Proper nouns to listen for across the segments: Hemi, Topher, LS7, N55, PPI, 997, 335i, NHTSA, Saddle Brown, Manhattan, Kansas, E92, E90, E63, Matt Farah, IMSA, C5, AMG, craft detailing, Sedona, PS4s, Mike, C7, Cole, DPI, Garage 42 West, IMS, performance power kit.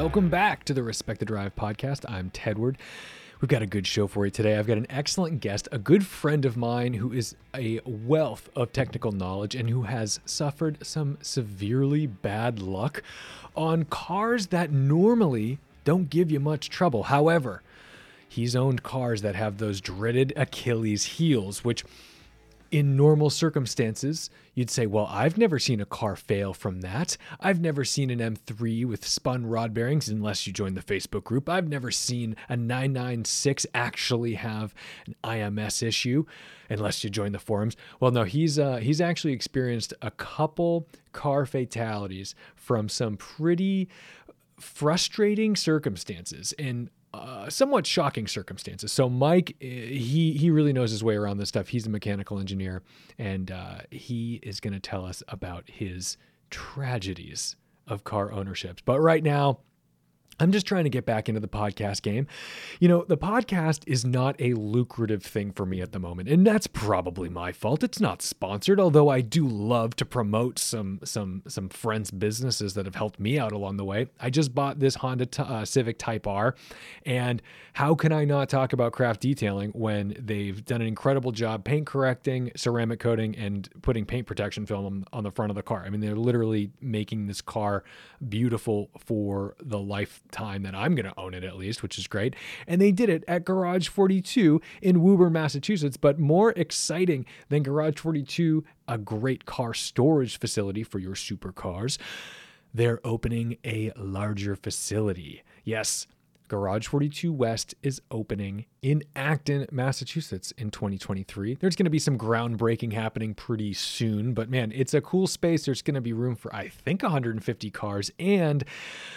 Welcome back to the Respect the Drive podcast. I'm Tedward. We've got a good show for you today. I've got an excellent guest, a good friend of mine who is a wealth of technical knowledge and who has suffered some severely bad luck on cars that normally don't give you much trouble. However, he's owned cars that have those dreaded Achilles heels, which in normal circumstances, you'd say, well, I've never seen a car fail from that. I've never seen an M3 with spun rod bearings, unless you join the Facebook group. I've never seen a 996 actually have an IMS issue, unless you join the forums. Well, no, he's actually experienced a couple car fatalities from some pretty frustrating circumstances, and somewhat shocking circumstances. So Mike, he really knows his way around this stuff. He's a mechanical engineer, and he is going to tell us about his tragedies of car ownerships. But right now, I'm just trying to get back into the podcast game. You know, the podcast is not a lucrative thing for me at the moment, and that's probably my fault. It's not sponsored, although I do love to promote some friends' businesses that have helped me out along the way. I just bought this Honda Civic Type R, and how can I not talk about craft detailing when they've done an incredible job paint correcting, ceramic coating, and putting paint protection film on the front of the car? I mean, they're literally making this car beautiful for the life time that I'm going to own it, at least, which is great. And they did it at Garage 42 in Woburn, Massachusetts. But more exciting than Garage 42, a great car storage facility for your supercars, they're opening a larger facility. Yes, Garage 42 West is opening in Acton, Massachusetts in 2023. There's going to be some groundbreaking happening pretty soon, but man, it's a cool space. There's going to be room for, I think, 150 cars, and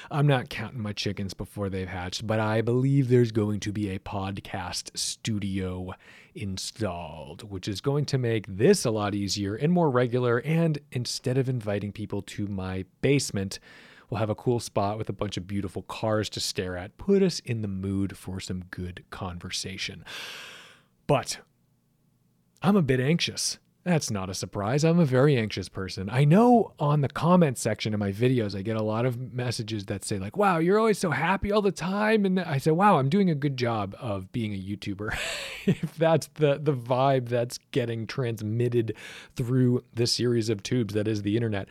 I'm not counting my chickens before they've hatched, but I believe there's going to be a podcast studio installed, which is going to make this a lot easier and more regular, and instead of inviting people to my basement, we'll have a cool spot with a bunch of beautiful cars to stare at, put us in the mood for some good conversation. But I'm a bit anxious. That's not a surprise. I'm a very anxious person. I know on the comment section of my videos, I get a lot of messages that say like, wow, you're always so happy all the time. And I say, wow, I'm doing a good job of being a YouTuber. If that's the vibe that's getting transmitted through the series of tubes that is the internet.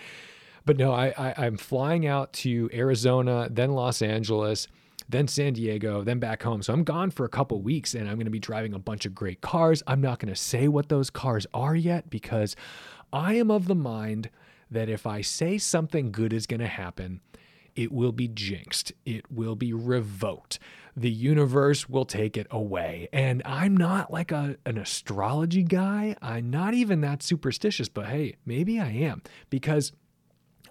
But no, I'm flying out to Arizona, then Los Angeles, then San Diego, then back home. So I'm gone for a couple weeks, and I'm going to be driving a bunch of great cars. I'm not going to say what those cars are yet, because I am of the mind that if I say something good is going to happen, it will be jinxed. It will be revoked. The universe will take it away. And I'm not like an astrology guy. I'm not even that superstitious, but hey, maybe I am, because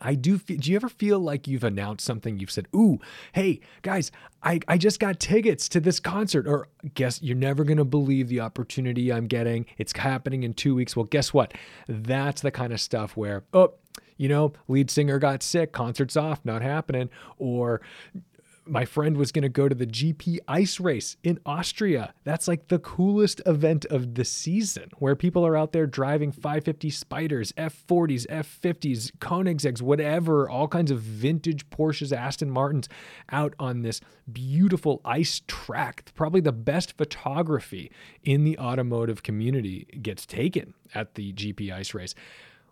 I do. Do you ever feel like you've announced something? You've said, ooh, hey, guys, I just got tickets to this concert. Or guess you're never going to believe the opportunity I'm getting. It's happening in 2 weeks. Well, guess what? That's the kind of stuff where, oh, you know, lead singer got sick, concert's off, not happening. Or my friend was going to go to the GP ice race in Austria. That's like the coolest event of the season, where people are out there driving 550 Spiders, F40s, F50s, Koenigseggs, whatever, all kinds of vintage Porsches, Aston Martins, out on this beautiful ice track. Probably the best photography in the automotive community gets taken at the GP ice race.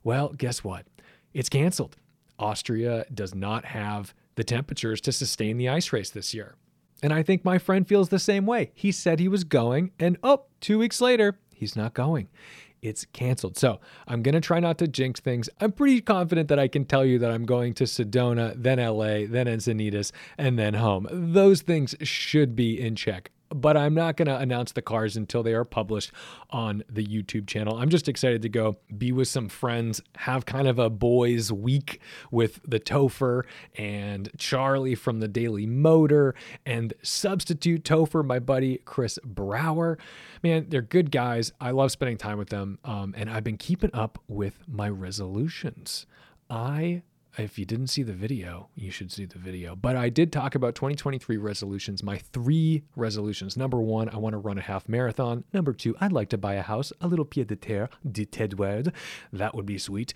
Well, guess what? It's canceled. Austria does not have the temperatures to sustain the ice race this year. And I think my friend feels the same way. He said he was going, and oh, 2 weeks later, he's not going. It's canceled. So I'm going to try not to jinx things. I'm pretty confident that I can tell you that I'm going to Sedona, then LA, then Encinitas, and then home. Those things should be in check. But I'm not going to announce the cars until they are published on the YouTube channel. I'm just excited to go be with some friends, have kind of a boys' week with the Topher and Charlie from the Daily Motor, and substitute Topher, my buddy Chris Brower. Man, they're good guys. I love spending time with them, and I've been keeping up with my resolutions. If you didn't see the video, you should see the video. But I did talk about 2023 resolutions, my 3 resolutions. Number 1, I want to run a half marathon. Number 2, I'd like to buy a house, a little pied de terre de Tedward. That would be sweet.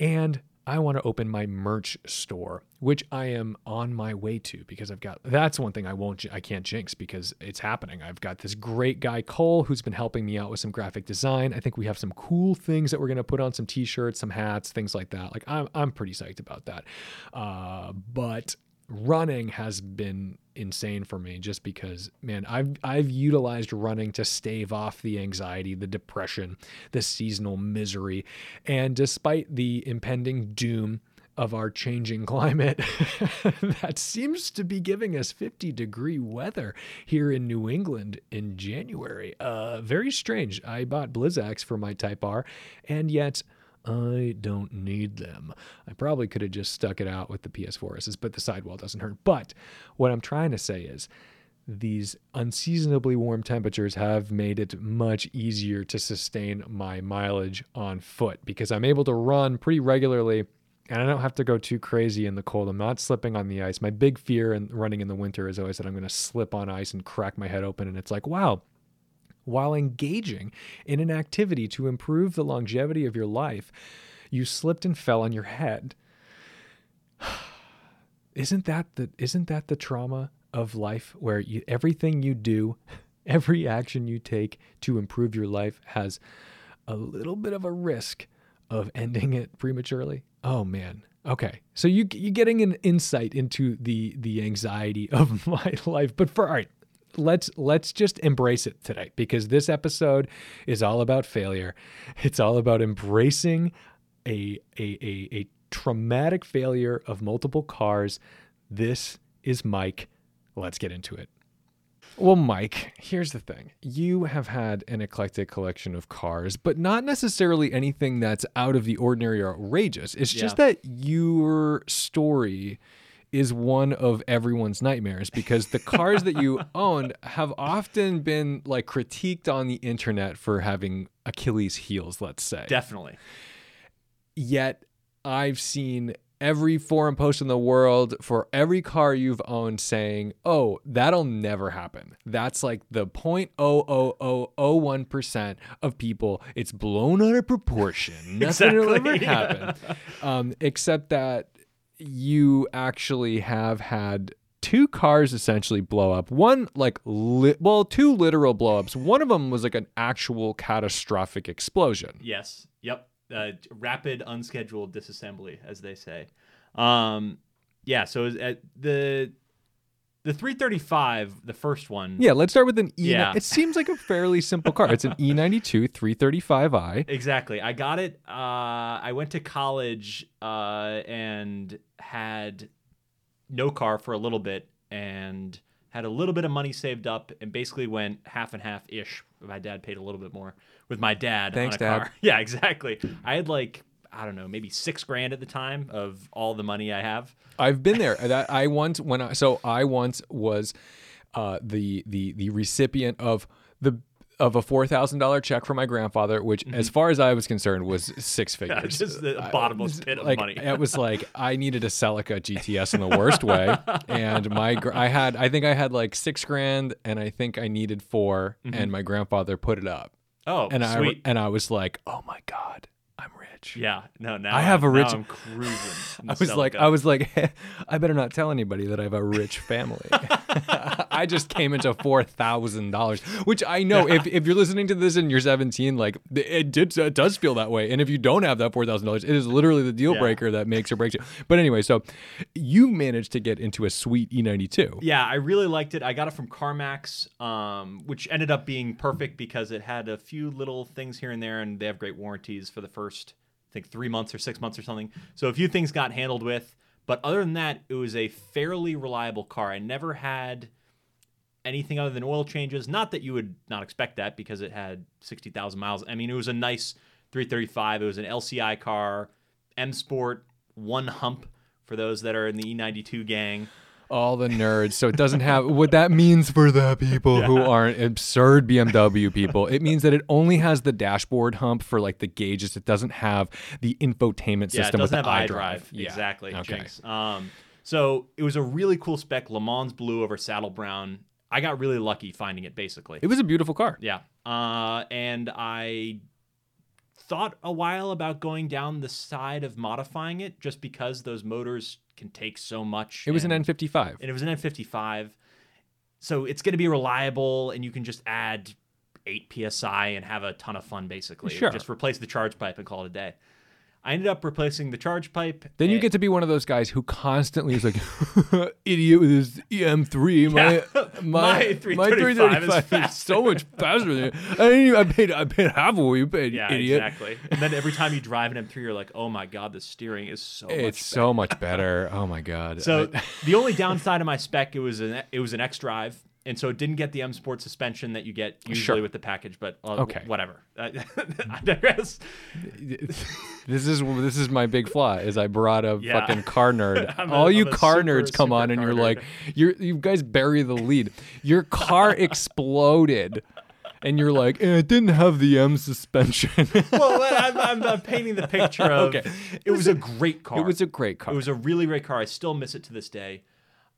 And I want to open my merch store, which I am on my way to, because I've got, that's one thing I can't jinx, because it's happening. I've got this great guy, Cole, who's been helping me out with some graphic design. I think we have some cool things that we're going to put on, some t-shirts, some hats, things like that. Like I'm pretty psyched about that. But running has been insane for me, just because, man, I've utilized running to stave off the anxiety, the depression, the seasonal misery. And despite the impending doom of our changing climate that seems to be giving us 50-degree weather here in New England in January, very strange. I bought Blizzaks for my Type R, and yet I don't need them. I probably could have just stuck it out with the PS4s, but the sidewall doesn't hurt. But what I'm trying to say is these unseasonably warm temperatures have made it much easier to sustain my mileage on foot, because I'm able to run pretty regularly and I don't have to go too crazy in the cold. I'm not slipping on the ice. My big fear in running in the winter is always that I'm going to slip on ice and crack my head open. And it's like, wow, while engaging in an activity to improve the longevity of your life, you slipped and fell on your head. Isn't that the trauma of life, where everything you do, every action you take to improve your life has a little bit of a risk of ending it prematurely? Oh, man. Okay, so you're getting an insight into the anxiety of my life. But for, all right, let's just embrace it today, because this episode is all about failure. It's all about embracing a traumatic failure of multiple cars. This is Mike. Let's get into it. Well, Mike, here's the thing. You have had an eclectic collection of cars, but not necessarily anything that's out of the ordinary or outrageous. It's just that your story is one of everyone's nightmares, because the cars that you owned have often been like critiqued on the internet for having Achilles heels, let's say. Definitely. Yet I've seen every forum post in the world for every car you've owned saying, oh, that'll never happen. That's like the 0.00001% of people. It's blown out of proportion. Nothing will ever happen. Except that you actually have had two cars essentially blow up. One, like, two literal blow ups. One of them was like an actual catastrophic explosion. Yes. Yep. Rapid unscheduled disassembly, as they say. So at the 335, the first one. Yeah, let's start with an E. Yeah. It seems like a fairly simple car. It's an E92 335i. Exactly. I got it. I went to college and had no car for a little bit, and had a little bit of money saved up, and basically went half and half-ish. My dad paid a little bit more with my dad. Thanks, on a Dad. Car. Yeah, exactly. I had like, I don't know, maybe $6,000 at the time of all the money I have. I've been there. I once was the recipient of a $4,000 check from my grandfather, which, as far as I was concerned, was six figures. Just the bottomless pit of money. It was like I needed a Celica GTS in the worst way, and I think I had like $6,000, and I think I needed $4,000, and my grandfather put it up. Oh, and sweet. I was like, oh my God, I'm rich. Yeah, no, now I have a rich. Now I'm cruising. I was like, hey, I better not tell anybody that I have a rich family. I just came into $4,000, which I know if you're listening to this and you're 17, like it does feel that way. And if you don't have that $4,000, it is literally the deal breaker that makes or breaks you. But anyway, so you managed to get into a sweet E92. Yeah, I really liked it. I got it from CarMax, which ended up being perfect because it had a few little things here and there, and they have great warranties for the first, I think, 3 months or 6 months or something. So a few things got handled with. But other than that, it was a fairly reliable car. I never had anything other than oil changes. Not that you would not expect that, because it had 60,000 miles. I mean, it was a nice 335. It was an LCI car, M Sport, one hump for those that are in the E92 gang. All the nerds. So it doesn't have what that means for the people who aren't absurd BMW people. It means that it only has the dashboard hump for like the gauges. It doesn't have the infotainment system with the iDrive. Yeah. Exactly. Okay. Jinx. So it was a really cool spec, Le Mans Blue over saddle brown. I got really lucky finding it, basically. It was a beautiful car. Yeah. And I thought a while about going down the side of modifying it just because those motors can take so much. It was an N55. And it was an N55. So it's going to be reliable, and you can just add 8 PSI and have a ton of fun, basically. Sure. Just replace the charge pipe and call it a day. I ended up replacing the charge pipe. Then you get to be one of those guys who constantly is like, idiot with his EM3. My 335 is so much faster than you. I paid half of what you paid, idiot. Yeah, exactly. And then every time you drive an M3, you're like, oh my God, the steering is so much better. Oh my God. So the only downside of my spec, it was an X-Drive. And so it didn't get the M Sport suspension that you get usually with the package, but whatever. I digress. This is my big flaw, is I brought a fucking car nerd. You guys bury the lead. Your car exploded. And you're like, it didn't have the M suspension. Well, I'm painting the picture of it was a great car. It was a great car. It was a really great car. I still miss it to this day.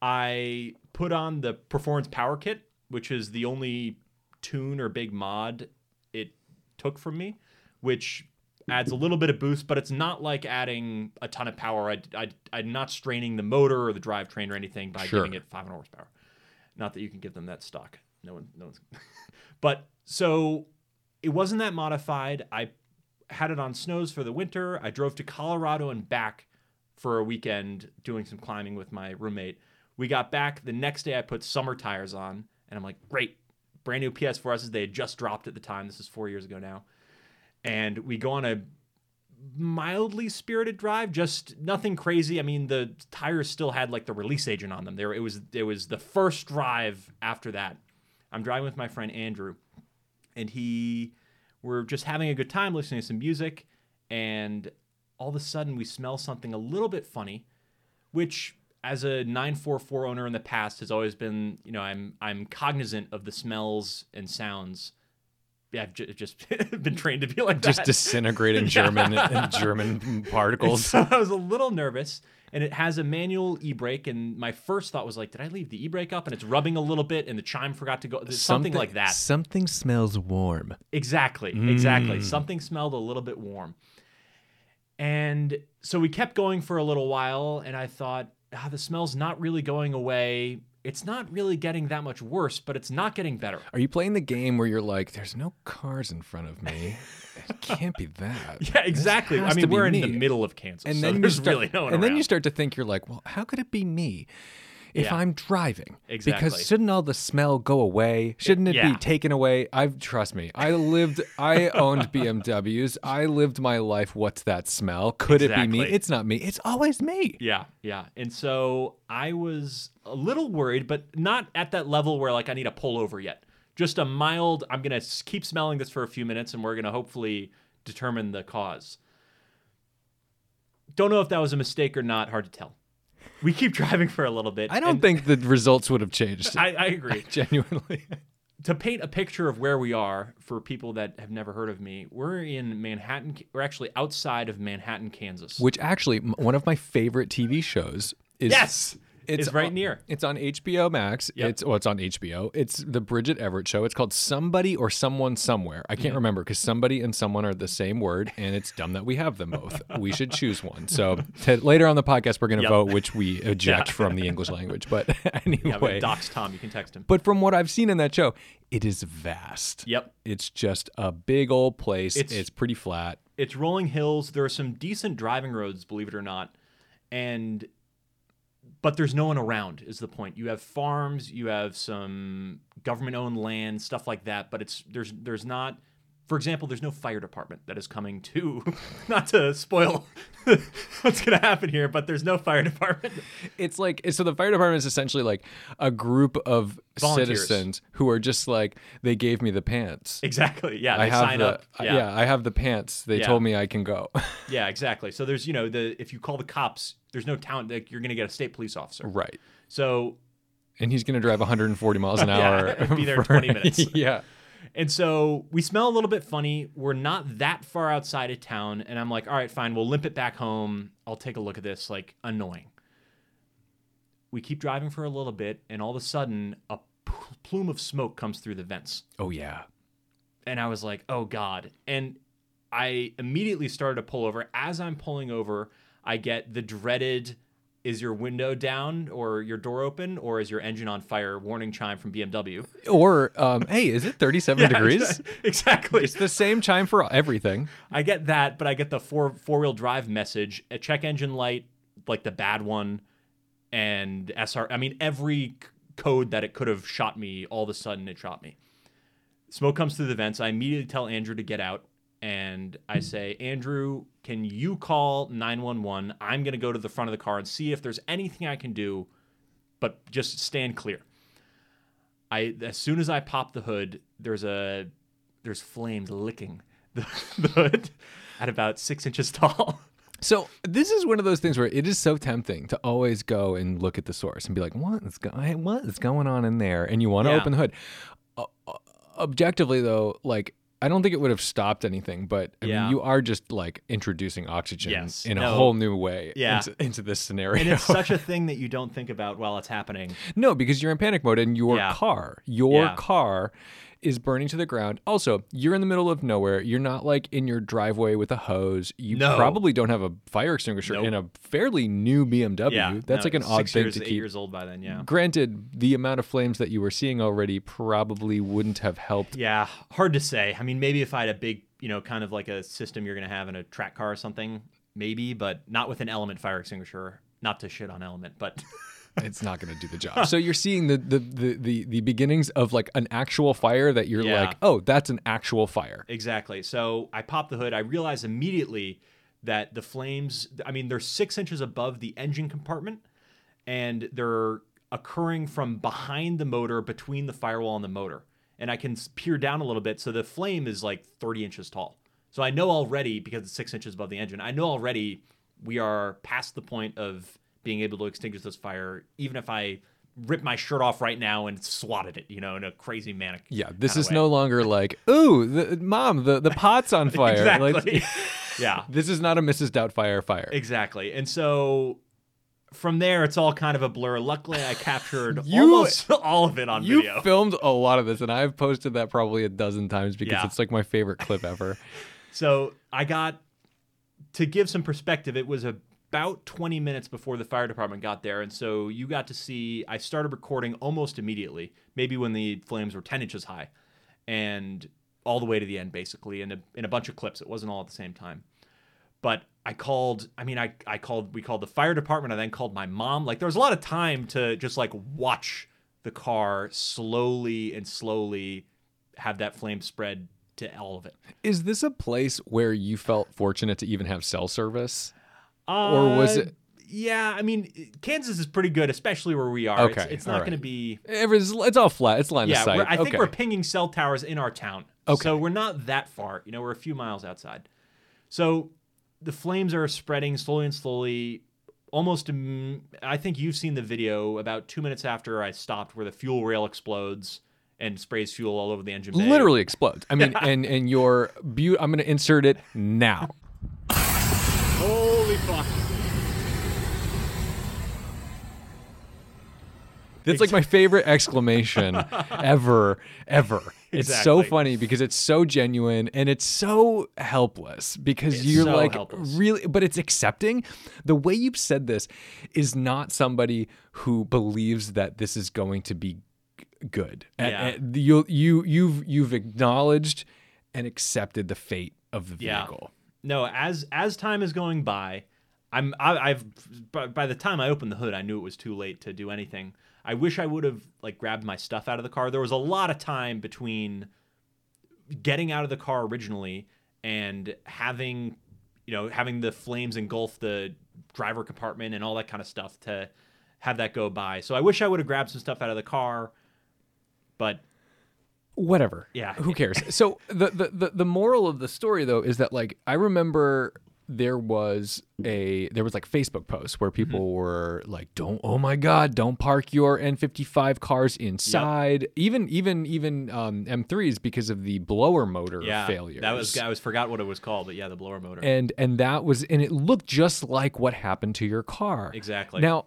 I put on the Performance Power Kit, which is the only tune or big mod it took from me, which adds a little bit of boost, but it's not like adding a ton of power. I'm not straining the motor or the drivetrain or anything by giving it 500 horsepower. Not that you can give them that stock. No one's. But so it wasn't that modified. I had it on snows for the winter. I drove to Colorado and back for a weekend doing some climbing with my roommate. We got back. The next day, I put summer tires on, and I'm like, great. Brand new PS4s. They had just dropped at the time. This is 4 years ago now. And we go on a mildly spirited drive, just nothing crazy. I mean, the tires still had, like, the release agent on them. It was the first drive after that. I'm driving with my friend Andrew, and we're just having a good time listening to some music, and all of a sudden, we smell something a little bit funny, which, as a 944 owner in the past, has always been, you know, I'm cognizant of the smells and sounds. Yeah, I've just been trained to be like that. Just disintegrate in German and German particles. So I was a little nervous, and it has a manual e-brake, and my first thought was like, did I leave the e-brake up? And it's rubbing a little bit, and the chime forgot to go. Something like that. Something smells warm. Exactly. Something smelled a little bit warm. And so we kept going for a little while, and I thought, the smell's not really going away. It's not really getting that much worse, but it's not getting better. Are you playing the game where you're like, there's no cars in front of me? It can't be that. Yeah, exactly. I mean, we're in the middle of Kansas, and then there's really no one around. And then you start to think, you're like, well, how could it be me if I'm driving? Exactly. Because shouldn't all the smell go away? Shouldn't it be taken away? Trust me, I owned BMWs. I lived my life. What's that smell? Could it be me? It's not me. It's always me. Yeah. And so I was a little worried, but not at that level where, like, I need a pullover yet. Just a mild, I'm going to keep smelling this for a few minutes, and we're going to hopefully determine the cause. Don't know if that was a mistake or not. Hard to tell. We keep driving for a little bit. I don't think the results would have changed. I agree. Genuinely. To paint a picture of where we are, for people that have never heard of me, we're in Manhattan. We're actually outside of Manhattan, Kansas. Which actually, one of my favorite TV shows is... Yes! It's right near. It's on HBO Max. Yep. It's on HBO. It's the Bridget Everett show. It's called Somebody or Someone Somewhere. I can't remember because somebody and someone are the same word, and it's dumb that we have them both. We should choose one. So later on the podcast, we're going to vote which we eject from the English language. But anyway. Yeah, dox Tom. You can text him. But from what I've seen in that show, it is vast. Yep. It's just a big old place. It's pretty flat. It's rolling hills. There are some decent driving roads, believe it or not. But there's no one around is the point. You have farms, you have some government-owned land, stuff like that, but there's not, for example, there's no fire department that is coming to, not to spoil what's going to happen here, but there's no fire department. It's like, so the fire department is essentially like a group of volunteers. Citizens who are just like, they gave me the pants. Exactly. Yeah. They sign up. I have the pants. They told me I can go. Yeah, exactly. So there's, you know, if you call the cops, there's no town that you're going to get a state police officer. Right. So. And he's going to drive 140 miles an hour. Be there in 20 minutes. Yeah. And so we smell a little bit funny. We're not that far outside of town. And I'm like, all right, fine. We'll limp it back home. I'll take a look at this. Like, annoying. We keep driving for a little bit. And all of a sudden, a plume of smoke comes through the vents. Oh, yeah. And I was like, oh, God. And I immediately started to pull over. As I'm pulling over, I get the dreaded, is your window down or your door open or is your engine on fire warning chime from BMW. Or, hey, is it 37 degrees? Exactly. It's the same chime for everything. I get that, but I get the four-wheel drive message, a check engine light, like the bad one, and SR. I mean, every code that it could have shot me, all of a sudden it shot me. Smoke comes through the vents. I immediately tell Andrew to get out. And I say, Andrew, can you call 911? I'm going to go to the front of the car and see if there's anything I can do, but just stand clear. As soon as I pop the hood, there's flames licking the hood at about 6 inches tall. So this is one of those things where it is so tempting to always go and look at the source and be like, what is going on in there? And you want to open the hood. Objectively, though, like, I don't think it would have stopped anything, but I mean, you are just like introducing oxygen in a whole new way into this scenario. And it's such a thing that you don't think about while it's happening. No, because you're in panic mode and your car is burning to the ground. Also, you're in the middle of nowhere. You're not like in your driveway with a hose. You probably don't have a fire extinguisher in a fairly new BMW. Yeah. That's like an odd thing to keep. 8 years old by then, yeah. Granted, the amount of flames that you were seeing already probably wouldn't have helped. Yeah, hard to say. I mean, maybe if I had a big, kind of like a system you're going to have in a track car or something, maybe, but not with an Element fire extinguisher. Not to shit on Element, but... It's not going to do the job. So you're seeing the beginnings of like an actual fire that you're like, oh, that's an actual fire. Exactly. So I pop the hood. I realize immediately that the flames, I mean, they're 6 inches above the engine compartment and they're occurring from behind the motor between the firewall and the motor. And I can peer down a little bit. So the flame is like 30 inches tall. So I know already, because it's 6 inches above the engine, I know already we are past the point of being able to extinguish this fire, even if I rip my shirt off right now and swatted it, in a crazy manic. Yeah, this is no longer like, ooh, the pot's on fire. Exactly. Like, yeah. This is not a Mrs. Doubtfire fire. Exactly. And so from there, it's all kind of a blur. Luckily, I captured almost all of it on video. You filmed a lot of this, and I've posted that probably a dozen times because it's like my favorite clip ever. So I got, to give some perspective, it was about 20 minutes before the fire department got there. And so you got to see, I started recording almost immediately, maybe when the flames were 10 inches high and all the way to the end, basically in a bunch of clips. It wasn't all at the same time, but we called the fire department. I then called my mom. Like, there was a lot of time to just like watch the car slowly have that flame spread to all of it. Is this a place where you felt fortunate to even have cell service? Or was it? Yeah, I mean, Kansas is pretty good, especially where we are. Okay, it's not going to be. It's all flat. It's line of sight. I think we're pinging cell towers in our town. Okay, so we're not that far. We're a few miles outside. So the flames are spreading slowly. Almost, I think you've seen the video. About 2 minutes after I stopped, where the fuel rail explodes and sprays fuel all over the engine bay. Literally explodes. I mean, and your I'm going to insert it now. Holy fuck. That's like my favorite exclamation ever. Exactly. It's so funny because it's so genuine and it's so helpless because really, but it's accepting. The way you've said this is not somebody who believes that this is going to be good. Yeah. You've acknowledged and accepted the fate of the vehicle. Yeah. No, as time is going by, by the time I opened the hood, I knew it was too late to do anything. I wish I would have like grabbed my stuff out of the car. There was a lot of time between getting out of the car originally and having the flames engulf the driver compartment and all that kind of stuff to have that go by. So I wish I would have grabbed some stuff out of the car, but whatever. Yeah. Who cares? So the moral of the story though is that like I remember there was like Facebook posts where people were like, don't park your N55 cars inside, even M3s because of the blower motor failures. That was, I always forgot what it was called, but yeah, the blower motor. And that was, and it looked just like what happened to your car. Exactly. Now,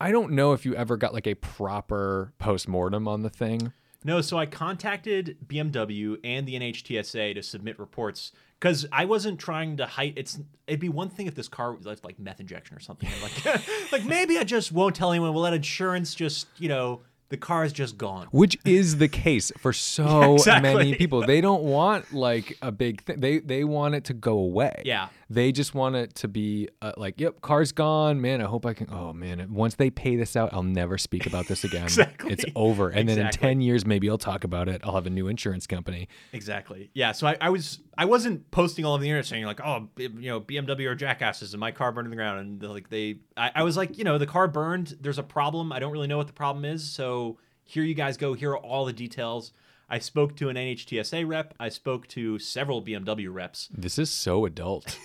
I don't know if you ever got like a proper postmortem on the thing. No, so I contacted BMW and the NHTSA to submit reports Because I wasn't trying to hide. It'd be one thing if this car was like meth injection or something. Like, like maybe I just won't tell anyone. We'll let insurance just, you know, the car is just gone. Which is the case for so yeah, exactly. many people. They don't want like a big thing. They want it to go away. Yeah. They just want it to be like, yep, car's gone. Man, I hope I can. Oh, man. Once they pay this out, I'll never speak about this again. Exactly. It's over. And then in 10 years, maybe I'll talk about it. I'll have a new insurance company. Exactly. Yeah. So I wasn't posting all over the internet saying like, oh, you know, BMW are jackasses and my car burned to the ground. And like I was like, you know, the car burned. There's a problem. I don't really know what the problem is. So here you guys go. Here are all the details. I spoke to an NHTSA rep. I spoke to several BMW reps. This is so adult.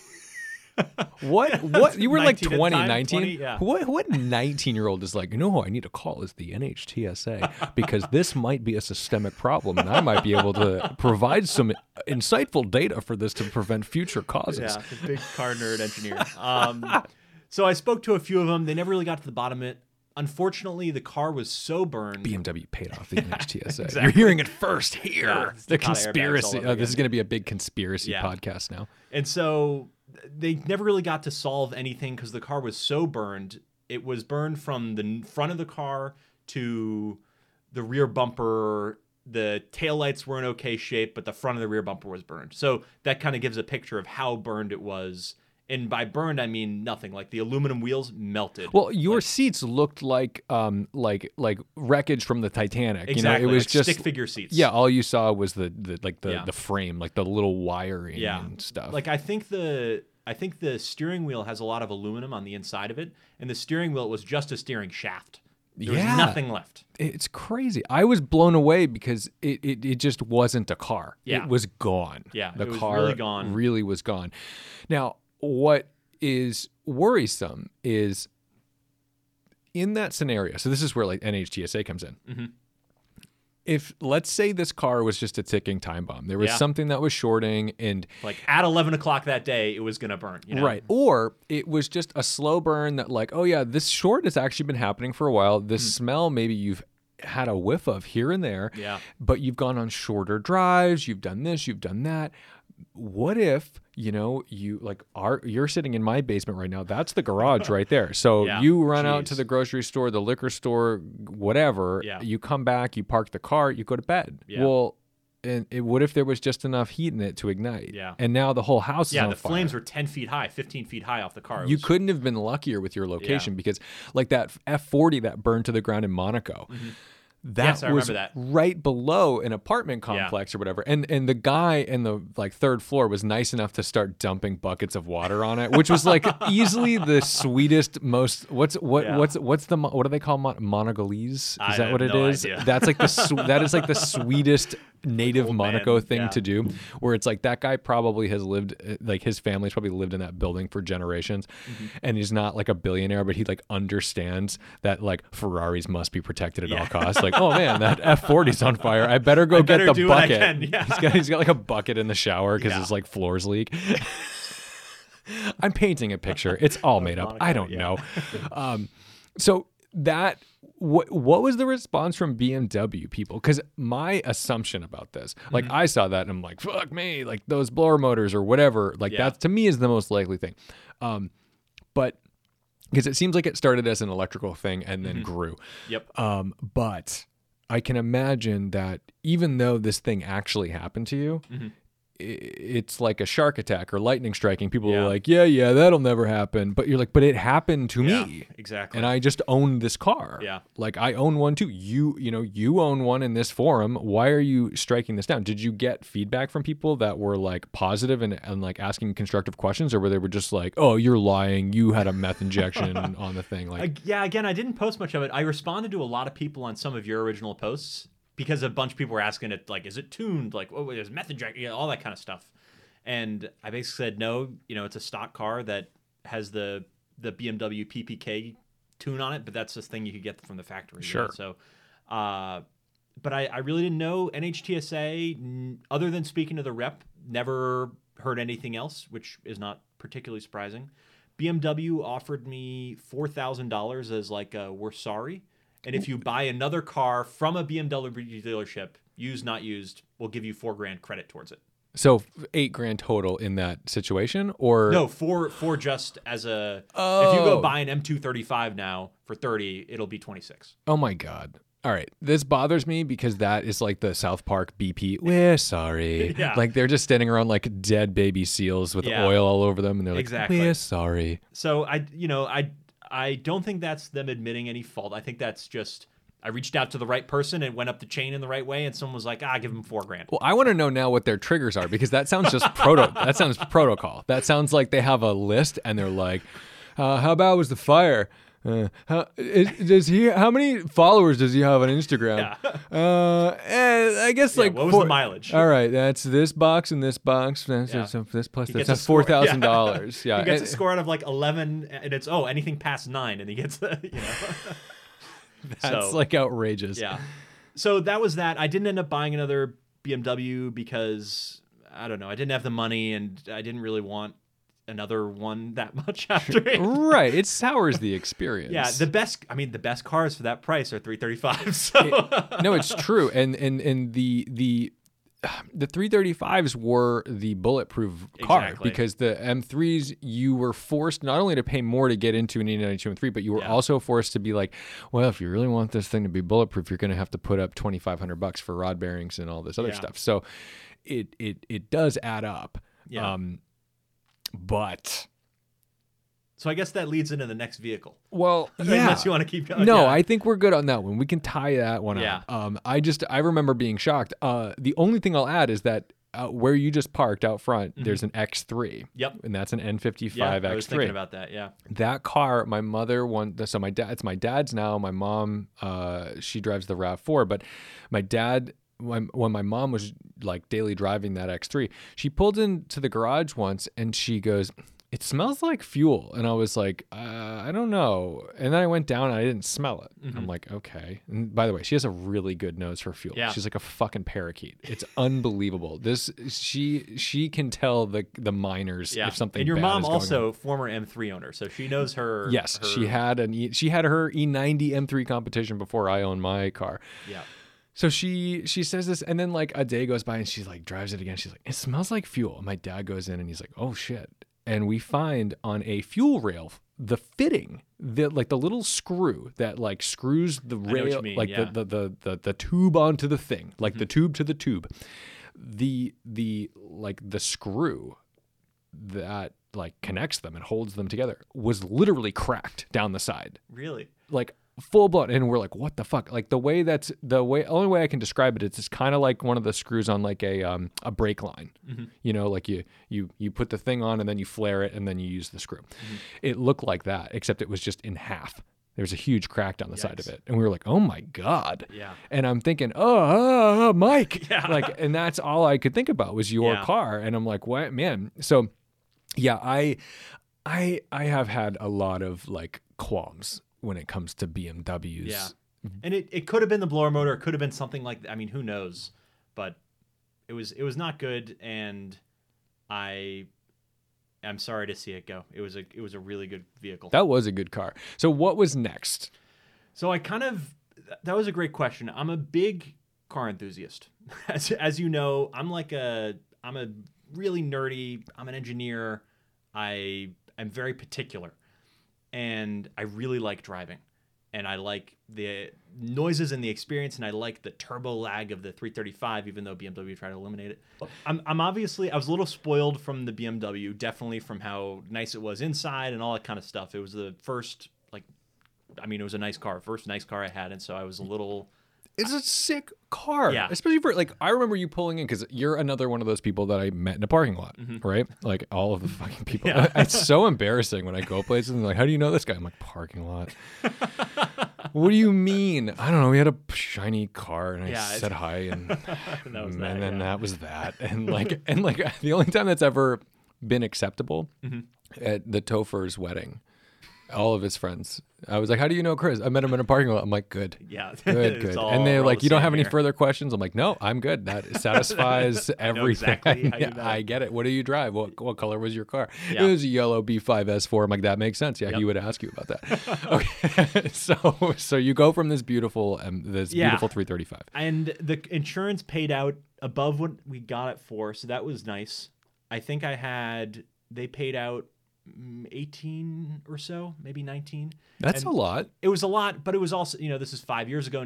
What? You were like 20, 19? 20, yeah. What 19-year-old is like, you know who I need to call is the NHTSA because this might be a systemic problem and I might be able to provide some insightful data for this to prevent future causes. Yeah, the big car nerd engineer. So I spoke to a few of them. They never really got to the bottom of it. Unfortunately, the car was so burned. BMW paid off the NHTSA. Exactly. You're hearing it first here. Yeah, the conspiracy. This is going to be a big conspiracy podcast now. And so they never really got to solve anything because the car was so burned. It was burned from the front of the car to the rear bumper. The taillights were in okay shape, but the front of the rear bumper was burned. So that kind of gives a picture of how burned it was. And by burned, I mean nothing. Like the aluminum wheels melted. Well, your seats looked like wreckage from the Titanic. Exactly. You know, it was like just stick figure seats. Yeah, all you saw was the frame, like the little wiring and stuff. Like I think the steering wheel has a lot of aluminum on the inside of it, and the steering wheel was just a steering shaft. There was nothing left. It's crazy. I was blown away because it just wasn't a car. Yeah. It was gone. Yeah, the car was really gone. Really was gone. Now. What is worrisome is in that scenario. So this is where like NHTSA comes in. Mm-hmm. If let's say this car was just a ticking time bomb, there was something that was shorting and like at 11 o'clock that day, it was going to burn. You know? Right. Or it was just a slow burn that like, oh yeah, this short has actually been happening for a while. This smell, maybe you've had a whiff of here and there, but you've gone on shorter drives. You've done this, you've done that. What if, you know, you're sitting in my basement right now. That's the garage right there. So you run out to the grocery store, the liquor store, whatever. Yeah. You come back, you park the car, you go to bed. Yeah. Well, and what if there was just enough heat in it to ignite? Yeah. And now the whole house is on fire. Yeah, the flames were 10 feet high, 15 feet high off the car. You couldn't have been luckier with your location because like that F40 that burned to the ground in Monaco. Mm-hmm. That was right below an apartment complex or whatever. And the guy in the like third floor was nice enough to start dumping buckets of water on it, which was like easily the sweetest, most what do they call Monogalese? Is that what it is? Idea. That's like that is like the sweetest native Monaco thing to do, where it's like that guy probably has lived, like his family's probably lived in that building for generations, and he's not like a billionaire, but he like understands that like Ferraris must be protected at all costs. Like, oh man, that F40's on fire. I better go get the bucket. Yeah. He's got like a bucket in the shower because his like floors leak. I'm painting a picture. It's all made up. Monaco, I don't know. So that. What was the response from BMW people? Because my assumption about this, like I saw that and I'm like, fuck me, like those blower motors or whatever, like that to me is the most likely thing. But because it seems like it started as an electrical thing and then grew. Yep. But I can imagine that even though this thing actually happened to you, it's like a shark attack or lightning striking. People are like, that'll never happen. But you're like, but it happened to me. Exactly. And I just own this car. Yeah. Like I own one too. You own one in this forum. Why are you striking this down? Did you get feedback from people that were like positive and like asking constructive questions, or were they were just like, oh, you're lying. You had a meth injection on the thing. Like, yeah, again, I didn't post much of it. I responded to a lot of people on some of your original posts. Because a bunch of people were asking it, like, is it tuned? Like, oh, there's meth injection, all that kind of stuff. And I basically said, no, you know, it's a stock car that has the BMW PPK tune on it, but that's this thing you could get from the factory. Sure. You know? So, but I really didn't know. NHTSA, other than speaking to the rep, never heard anything else, which is not particularly surprising. BMW offered me $4,000 as, like, we're sorry. And if you buy another car from a BMW dealership, used, not used, we'll give you $4,000 credit towards it. So $8,000 total in that situation, or no? For just as a if you go buy an M235 now for $30,000, it'll be $26,000. Oh my god! All right, this bothers me because that is like the South Park BP. We're sorry, yeah. Like they're just standing around like dead baby seals with oil all over them, and they're like, exactly. We're sorry. So I don't think that's them admitting any fault. I think that's just. I reached out to the right person and went up the chain in the right way, and someone was like, give him $4,000. Well, I want to know now what their triggers are, because that sounds just that sounds protocol. That sounds like they have a list and they're like, how bad was the fire? How many followers does he have on Instagram? Yeah. I guess what was the mileage? All right, that's this box and this box. This plus this. That's $4,000. Yeah. He gets a score out of like 11, and it's anything past 9, and he gets That's outrageous. Yeah. So that was that. I didn't end up buying another BMW because, I don't know, I didn't have the money and I didn't really want another one that much after it. Right. It sours the experience. Yeah. The best cars for that price are 335. So. No, it's true. And the 335s were the bulletproof car, because the M3s, you were forced not only to pay more to get into an E92 and 3, but you were also forced to be like, well, if you really want this thing to be bulletproof, you're going to have to put up $2,500 for rod bearings and all this other stuff. So it does add up. Yeah. But... So I guess that leads into the next vehicle. Well, unless you want to keep going. No, yeah. I think we're good on that one. We can tie that one up. I remember being shocked. The only thing I'll add is that where you just parked out front, there's an X3. Yep. And that's an N55 X3. I was thinking about that, yeah. That car, my mother won. So it's my dad's now. My mom, she drives the RAV4. But my dad... When my mom was like daily driving that X3, she pulled into the garage once and she goes, it smells like fuel. And I was like, I don't know. And then I went down and I didn't smell it. Mm-hmm. I'm like, okay. And by the way, she has a really good nose for fuel. Yeah. She's like a fucking parakeet. It's unbelievable. She can tell the minors if something bad is going on. And your mom also former M3 owner, so she knows her. Yes, she had her E90 M3 competition before I owned my car. Yeah. So she says this, and then like a day goes by and she's like drives it again. She's like, it smells like fuel. And my dad goes in and he's like, oh shit. And we find on a fuel rail the fitting, the little screw that like screws the rail, the tube onto the thing, like the tube to the tube, the screw that like connects them and holds them together was literally cracked down the side. Really? Like full blown. And we're like, what the fuck? Like only way I can describe it is it's kind of like one of the screws on like a brake line. Mm-hmm. You know, like you put the thing on and then you flare it and then you use the screw. Mm-hmm. It looked like that, except it was just in half. There was a huge crack down the side of it. And we were like, oh my God. Yeah. And I'm thinking, Mike. Yeah. Like, and that's all I could think about was your car. And I'm like, what, man? So yeah, I have had a lot of like qualms when it comes to BMWs. Yeah. And it could have been the blower motor. It could have been something like that. I mean, who knows? But it was not good, and I'm sorry to see it go. It was a really good vehicle. That was a good car. So what was next? So that was a great question. I'm a big car enthusiast. As you know, I'm a really nerdy, I'm an engineer. I am very particular. And I really like driving, and I like the noises and the experience, and I like the turbo lag of the 335, even though BMW tried to eliminate it. I was a little spoiled from the BMW, definitely from how nice it was inside and all that kind of stuff. It was the first, it was a nice car, first nice car I had, and so I was a little... It's a sick car, especially for I remember you pulling in because you're another one of those people that I met in a parking lot, right? Like all of the fucking people. Yeah. It's so embarrassing when I go places and they're like, how do you know this guy? I'm like, parking lot. What do you mean? I don't know. We had a shiny car and I said hi, and that was that. And the only time that's ever been acceptable at the Topher's wedding. all of his friends. I was like, how do you know Chris? I met him in a parking lot. I'm like, good. Yeah. Good. And they're like, you don't have any further questions? I'm like, no, I'm good. That satisfies everything. I know exactly how you know. I get it. What do you drive? What color was your car? Yeah. It was a yellow B5S4. I'm like, that makes sense. Yeah, yep. He would ask you about that. Okay. So you go from this beautiful beautiful 335. And the insurance paid out above what we got it for, so that was nice. I think they paid out 18 or so, maybe 19. That's a lot. It was a lot, but it was also, this is 4 years ago.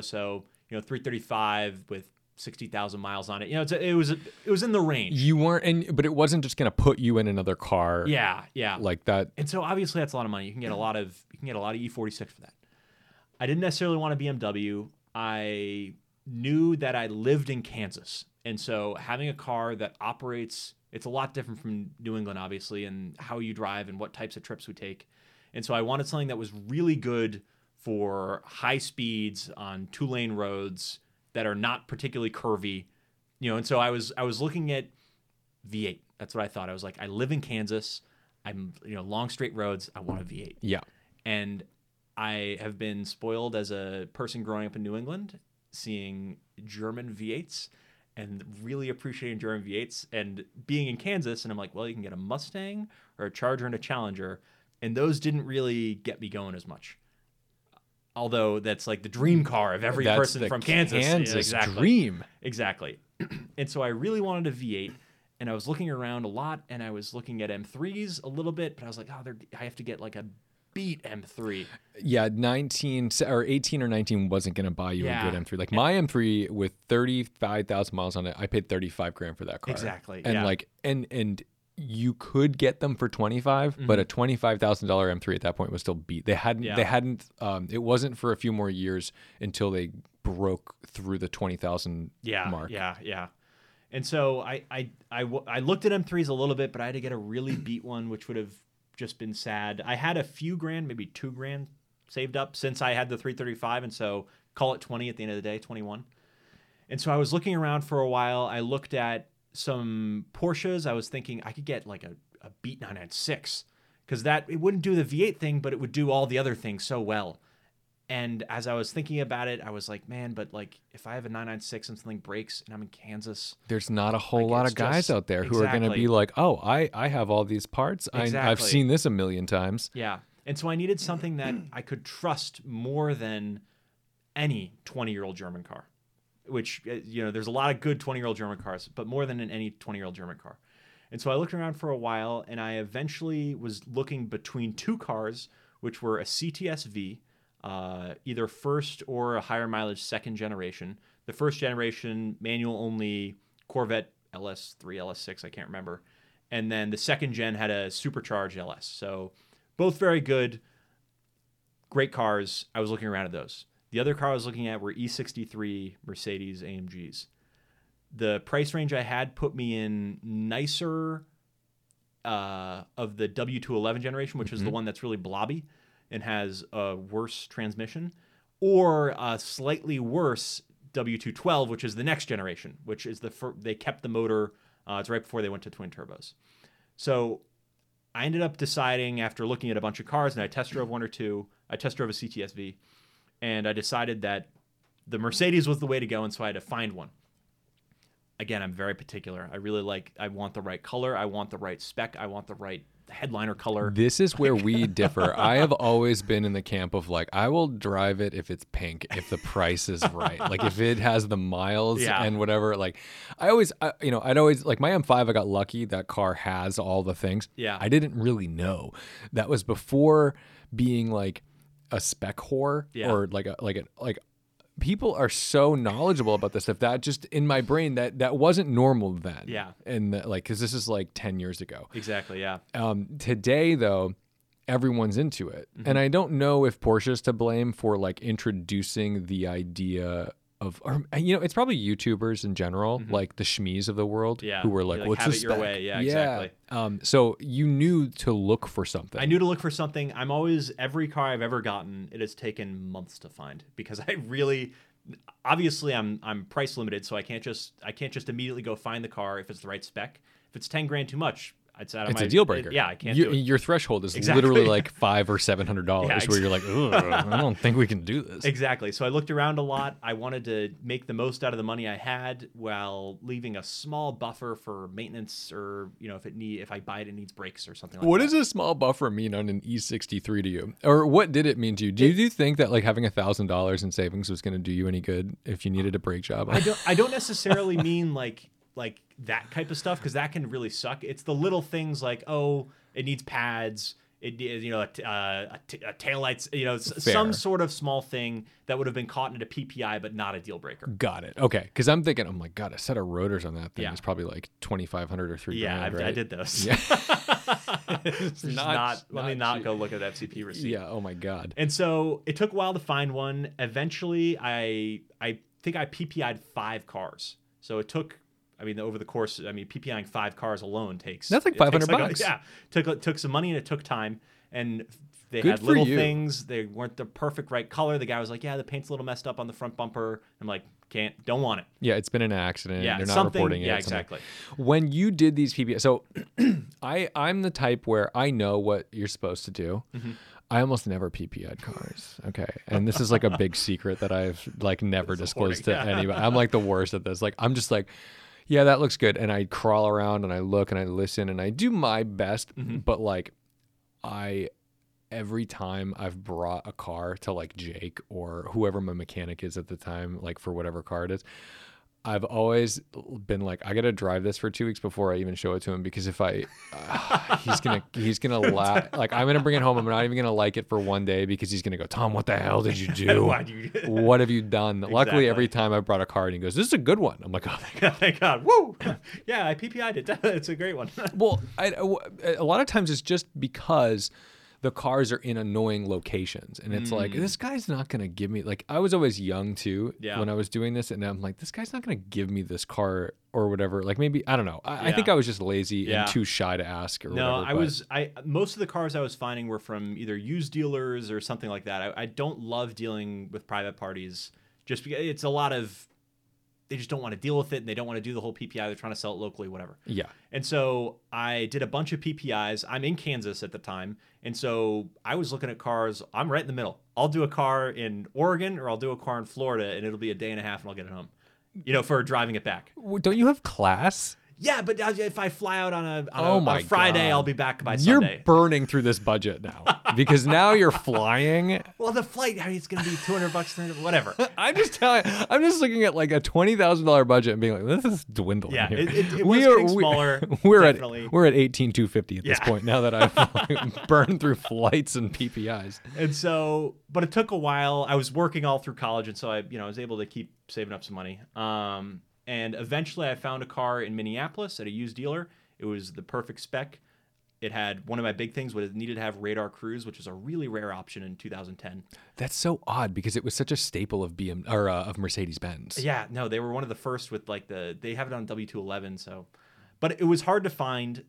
So, 335 with 60,000 miles on it. It was in the range. You weren't but it wasn't just going to put you in another car. Yeah. Like that. And so obviously that's a lot of money. You can get a lot of E46 for that. I didn't necessarily want a BMW. I knew that I lived in Kansas. And so having a car that operates, it's a lot different from New England, obviously, and how you drive and what types of trips we take. And so I wanted something that was really good for high speeds on two-lane roads that are not particularly curvy. And so I was looking at V8. That's what I thought. I was like, I live in Kansas. I'm, long straight roads. I want a V8. Yeah. And I have been spoiled as a person growing up in New England, seeing German V8s. And really appreciating German V8s and being in Kansas. And I'm like, well, you can get a Mustang or a Charger and a Challenger. And those didn't really get me going as much. Although that's like the dream car of every person from Kansas. Dream. Exactly. And so I really wanted a V8. And I was looking around a lot. And I was looking at M3s a little bit. But I was like, I have to get like a beat M3. Yeah, 19 or 18 or 19 wasn't going to buy you a good M3. Like my M3 with 35,000 miles on it, I paid $35,000 for that car. Exactly. And and you could get them for $25,000, mm-hmm. but a $25,000 M3 at that point was still beat. They hadn't it wasn't for a few more years until they broke through the 20,000 mark. Yeah. And so I looked at M3s a little bit, but I had to get a really beat one, which would have just been sad. I had a few grand, maybe $2,000 saved up since I had the 335. And so call it 20 at the end of the day, 21. And so I was looking around for a while. I looked at some Porsches. I was thinking I could get like a beat 996 because it wouldn't do the V8 thing, but it would do all the other things so well. And as I was thinking about it, I was like, man, but like if I have a 996 and something breaks and I'm in Kansas, there's not a whole lot of guys out there who are going to be like, oh, I have all these parts. Exactly. I've seen this a million times. Yeah. And so I needed something that I could trust more than any 20-year-old German car, which, there's a lot of good 20-year-old German cars, but more than in any 20-year-old German car. And so I looked around for a while and I eventually was looking between two cars, which were a CTS-V, either first or a higher mileage second generation. The first generation manual only Corvette LS3, LS6, I can't remember. And then the second gen had a supercharged LS. So both very good, great cars. I was looking around at those. The other car I was looking at were E63 Mercedes AMGs. The price range I had put me in nicer of the W211 generation, which is the one that's really blobby and has a worse transmission, or a slightly worse W212, which is the next generation, which is they kept the motor. It's right before they went to twin turbos. So I ended up deciding after looking at a bunch of cars, and I test drove one or two. I test drove a CTS-V, and I decided that the Mercedes was the way to go, and so I had to find one. Again, I'm very particular. I want the right color. I want the right spec. I want the right headliner color. This is where we differ. I have always been in the camp of like, I will drive it if it's pink, if the price is right, like if it has the miles and whatever. Like I'd always like my M5, I got lucky. That car has all the things. Yeah. I didn't really know. That was before being like a spec whore or like people are so knowledgeable about this stuff that just in my brain that wasn't normal then. Yeah. And because this is like 10 years ago. Exactly. Yeah. Today though, everyone's into it. Mm-hmm. And I don't know if Porsche is to blame for like introducing the idea of, it's probably YouTubers in general, like the schmies of the world who were like, what's the spec? Have it your way. Yeah, exactly. So you knew to look for something. I knew to look for something. Every car I've ever gotten, it has taken months to find because obviously I'm price limited. So I can't just immediately go find the car if it's the right spec. If it's $10,000 too much, It's out of it's my, a deal breaker. Yeah, I can't do it. Your threshold is literally like $500 or $700 where you're like, ugh, I don't think we can do this. Exactly. So I looked around a lot. I wanted to make the most out of the money I had while leaving a small buffer for maintenance, or you know, if I buy it, it needs brakes or something like that. What does a small buffer mean on an E63 to you? Or what did it mean to you? Do you think that like having $1,000 in savings was going to do you any good if you needed a brake job? I don't necessarily mean like that type of stuff, because that can really suck. It's the little things like, oh, it needs pads, it, you know, a taillights, you know, some sort of small thing that would have been caught in a PPI but not a deal breaker. Got it. Okay, because I'm thinking, I'm like, God, a set of rotors on that thing is probably like $2,500 or $3,000. Yeah, right? I did those. Yeah. Let me not go look at that FCP receipt. Yeah. Oh my God. And so it took a while to find one. Eventually, I think I PPI'd 5 cars. So it took. I mean, over the course, I mean, PPIing 5 cars alone takes... That's like $500. Yeah. Took some money and it took time. And they had little things. They weren't the perfect right color. The guy was like, yeah, the paint's a little messed up on the front bumper. I'm like, don't want it. Yeah, it's been an accident. Yeah, they're not reporting it. Yeah, exactly. When you did these PPI... So I'm the type where I know what you're supposed to do. Mm-hmm. I almost never PPI'd cars. Okay. And this is like a big secret that I've like never disclosed to anybody. I'm like the worst at this. Like, I'm just like... Yeah, that looks good. And I crawl around and I look and I listen and I do my best. Mm-hmm. But like, every time I've brought a car to like Jake or whoever my mechanic is at the time, like for whatever car it is, I've always been like, I got to drive this for 2 weeks before I even show it to him, because if I, he's going to laugh. Like, I'm going to bring it home. I'm not even going to like it for one day because he's going to go, Tom, what the hell did you do? What have you done? Exactly. Luckily, every time I brought a car and he goes, this is a good one. I'm like, oh, thank God. Woo. Yeah, I PPI'd it. It's a great one. Well, a lot of times it's just because the cars are in annoying locations. And it's like, this guy's not going to give me... Like, I was always young, too, when I was doing this. And I'm like, this guy's not going to give me this car or whatever. Like, maybe... I don't know. I think I was just lazy and too shy to ask or whatever. Most of the cars I was finding were from either used dealers or something like that. I don't love dealing with private parties just because it's a lot of... They just don't want to deal with it, and they don't want to do the whole PPI. They're trying to sell it locally, whatever. Yeah. And so I did a bunch of PPIs. I'm in Kansas at the time, and so I was looking at cars. I'm right in the middle. I'll do a car in Oregon, or I'll do a car in Florida, and it'll be a day and a half, and I'll get it home. You know, for driving it back. Well, don't you have class? Yeah, but if I fly out on a Friday, God. I'll be back by Sunday. You're burning through this budget now because now you're flying. Well, the flight, I mean, it's going to be $200, $300, whatever. I'm just looking at like a $20,000 budget and being like, this is dwindling. Yeah, here. It was getting smaller. We're at $18,250 at this point now that I've burned through flights and PPIs. And so, but it took a while. I was working all through college, and so I was able to keep saving up some money. And eventually I found a car in Minneapolis at a used dealer. It was the perfect spec. It had one of my big things, what it needed to have Radar Cruise, which was a really rare option in 2010. That's so odd because it was such a staple of of Mercedes-Benz. Yeah, no, they were one of the first with like they have it on W211, so. But it was hard to find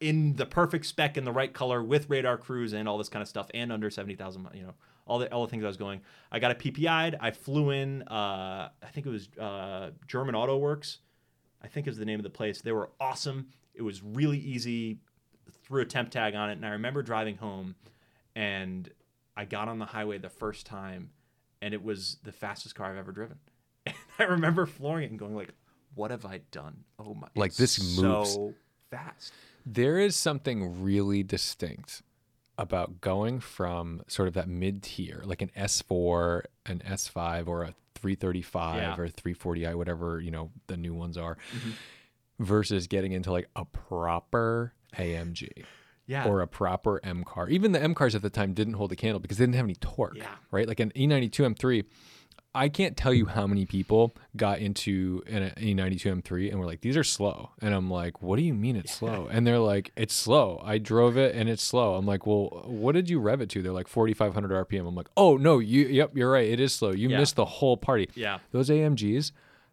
in the perfect spec in the right color with Radar Cruise and all this kind of stuff and under 70,000, you know. All the things I was going. I got a PPI'd. I flew in, I think it was German Auto Works, I think is the name of the place. They were awesome. It was really easy. Threw a temp tag on it. And I remember driving home, and I got on the highway the first time, and it was the fastest car I've ever driven. And I remember flooring it and going like, what have I done? Oh my. Like, this moves so fast. There is something really distinct about going from sort of that mid-tier, like an S4, an S5, or a 335 or 340i, whatever, you know, the new ones are, versus getting into like a proper AMG or a proper M car. Even the M cars at the time didn't hold a candle because they didn't have any torque, right? Like an E92 M3, I can't tell you how many people got into an E92 M3 and were like, these are slow. And I'm like, what do you mean it's slow? And they're like, it's slow. I drove it and it's slow. I'm like, well, what did you rev it to? They're like 4,500 RPM. I'm like, oh, no, you're right. It is slow. You missed the whole party. Yeah. Those AMGs,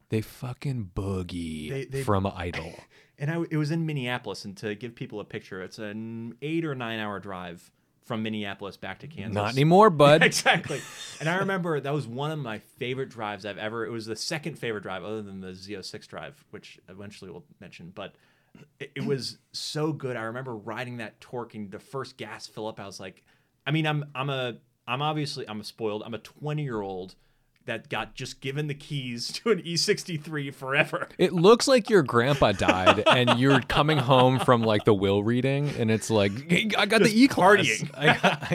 they fucking boogie from idle. And it was in Minneapolis. And to give people a picture, it's an 8 or 9 hour drive from Minneapolis back to Kansas. Not anymore, bud. Exactly. And I remember that was one of my favorite drives I've ever... It was the second favorite drive other than the Z06 drive, which eventually we'll mention. But it was so good. I remember riding that torque and the first gas fill up. I was like, I mean, I'm obviously spoiled. I'm a 20-year-old that got just given the keys to an E63 forever. It looks like your grandpa died and you're coming home from like the will reading and it's like, I got just the E-Class.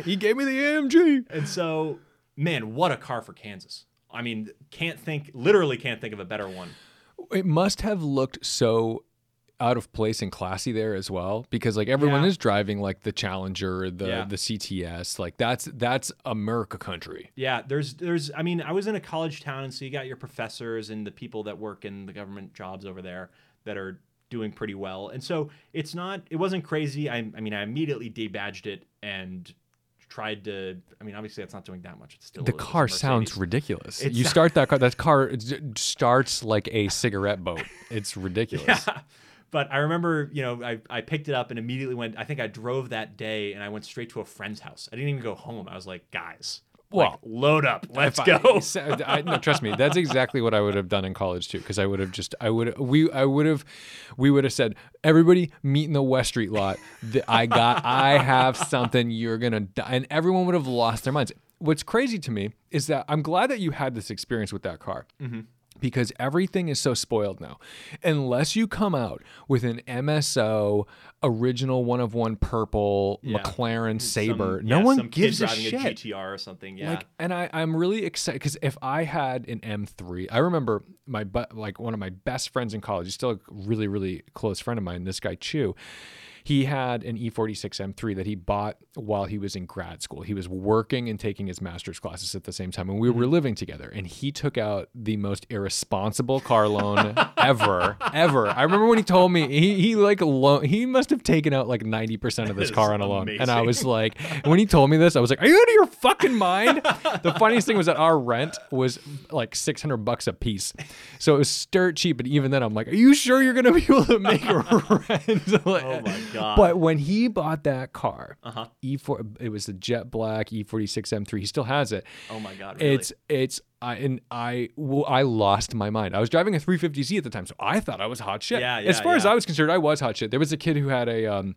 He gave me the AMG. And so, man, what a car for Kansas. I mean, literally can't think of a better one. It must have looked so out of place and classy there as well, because like everyone is driving like the Challenger, the CTS, like that's America country. Yeah, there's I mean, I was in a college town, and so you got your professors and the people that work in the government jobs over there that are doing pretty well, and so it wasn't crazy. I immediately debadged it and tried to, I mean, obviously that's not doing that much. It's still the car sounds ridiculous. You start that car starts like a cigarette boat. It's ridiculous. Yeah. But I remember, you know, I picked it up and immediately went, I think I drove that day and I went straight to a friend's house. I didn't even go home. I was like, guys, load up. Let's go. No, trust me. That's exactly what I would have done in college too. Cause we would have said, everybody meet in the West Street lot. I have something, you're going to die. And everyone would have lost their minds. What's crazy to me is that I'm glad that you had this experience with that car. Mm-hmm. Because everything is so spoiled now. Unless you come out with an MSO original 1 of 1 purple McLaren Sabre, no one gives a shit. Some kid driving a GTR or something, yeah. Like, and I'm really excited because if I had an M3, I remember one of my best friends in college, he's still a really, really close friend of mine, this guy Chu. He had an E46 M3 that he bought while he was in grad school. He was working and taking his master's classes at the same time, and we were living together. And he took out the most irresponsible car loan ever. I remember when he told me he must have taken out like 90% of this car on a loan. And I was like, when he told me this, I was like, are you out of your fucking mind? The funniest thing was that our rent was like $600 a piece, so it was dirt cheap. But even then, I'm like, are you sure you're gonna be able to make a rent? Like, oh my God. But when he bought that car, it was the jet black E46 M3. He still has it. Oh my God! Really? I lost my mind. I was driving a 350Z at the time, so I thought I was hot shit. Yeah, yeah, as far as I was concerned, I was hot shit. There was a kid who had a an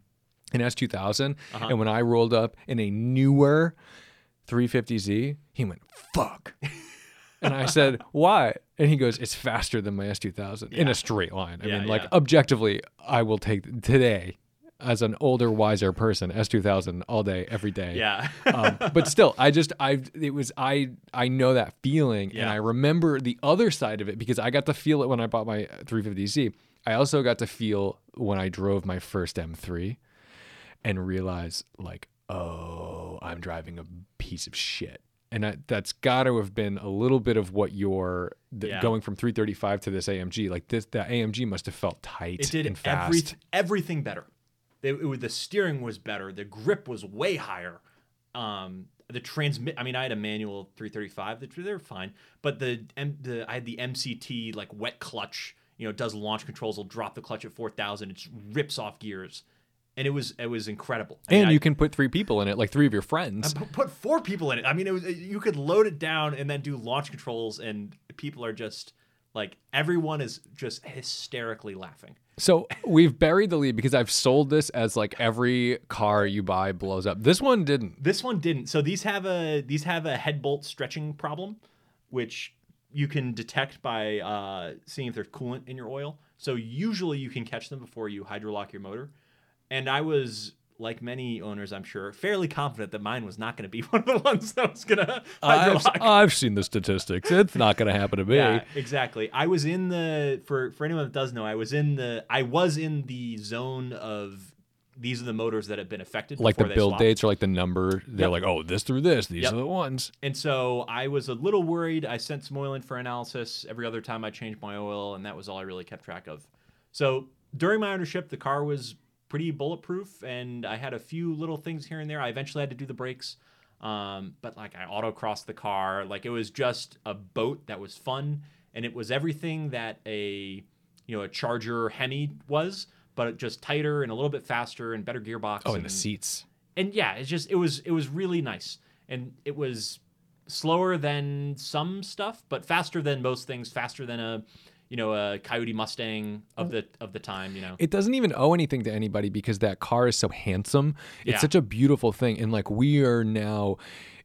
S2000, and when I rolled up in a newer 350Z, he went fuck. And I said, why? And he goes, it's faster than my S2000 in a straight line. I mean, objectively, I will take today as an older, wiser person, S2000 all day, every day. Yeah. But still, I know that feeling. Yeah. And I remember the other side of it because I got to feel it when I bought my 350Z. I also got to feel when I drove my first M3 and realize like, oh, I'm driving a piece of shit. And that's got to have been a little bit of what you're going from 335 to this AMG. Like that AMG must have felt tight. It did and fast. Everything better. The steering was better. The grip was way higher. I had a manual 335. They're fine, but I had the MCT like wet clutch. You know, it does launch controls. It'll drop the clutch at 4,000. It just rips off gears. And it was incredible. I mean, you can put 3 people in it, like 3 of your friends. Put 4 people in it. I mean, you could load it down and then do launch controls, and people are just like, everyone is just hysterically laughing. So we've buried the lead because I've sold this as like every car you buy blows up. This one didn't. So these have a head bolt stretching problem, which you can detect by seeing if there's coolant in your oil. So usually you can catch them before you hydrolock your motor. And I was, like many owners, I'm sure, fairly confident that mine was not going to be one of the ones that was going to hydrolock. I've seen the statistics. It's not going to happen to me. Yeah, exactly. I was in for anyone that does know, I was in the zone of these are the motors that have been affected. Like the build dates or like the number. They're like, oh, this through this. These are the ones. And so I was a little worried. I sent some oil in for analysis. Every other time I changed my oil, and that was all I really kept track of. So during my ownership, the car was pretty bulletproof, and I had a few little things here and there. I eventually had to do the brakes, but like I autocrossed the car. Like it was just a boat that was fun, and it was everything that a Charger Hemi was, but just tighter and a little bit faster and better gearbox. Oh, and the seats. And yeah, it's just it was really nice, and it was slower than some stuff, but faster than most things. Faster than a you know, a Coyote Mustang of the time, you know. It doesn't even owe anything to anybody because that car is so handsome. It's such a beautiful thing. And like we are now,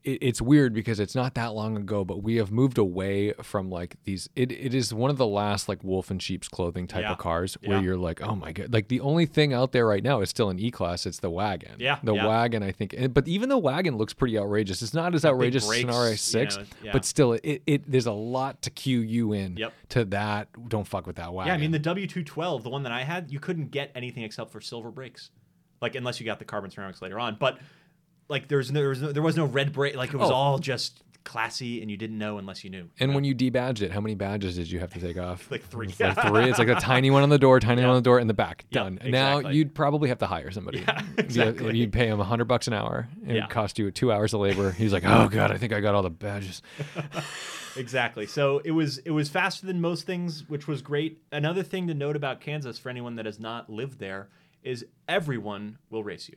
it's weird because it's not that long ago, but we have moved away from like these, it is one of the last like wolf and sheep's clothing type of cars where you're like, oh my God. Like the only thing out there right now is still an E-Class. It's the wagon. Yeah. The wagon, I think. But even the wagon looks pretty outrageous. It's not as outrageous as an RS6, you know, but still it there's a lot to cue you in to that. Don't fuck with that wagon. Yeah, I mean, the W212, the one that I had, you couldn't get anything except for silver brakes, like unless you got the carbon ceramics later on. But like there was no red brake. Like it was all just classy, and you didn't know unless you knew. And when you debadged it, how many badges did you have to take off? Like three. It's like three. It's like a tiny one on the door, tiny one on the door, and the back. Done. Exactly. Now you'd probably have to hire somebody. Yeah, exactly. And you'd pay him $100 an hour. It would cost you 2 hours of labor. He's like, oh God, I think I got all the badges. Exactly. So it was faster than most things, which was great. Another thing to note about Kansas for anyone that has not lived there is everyone will race you.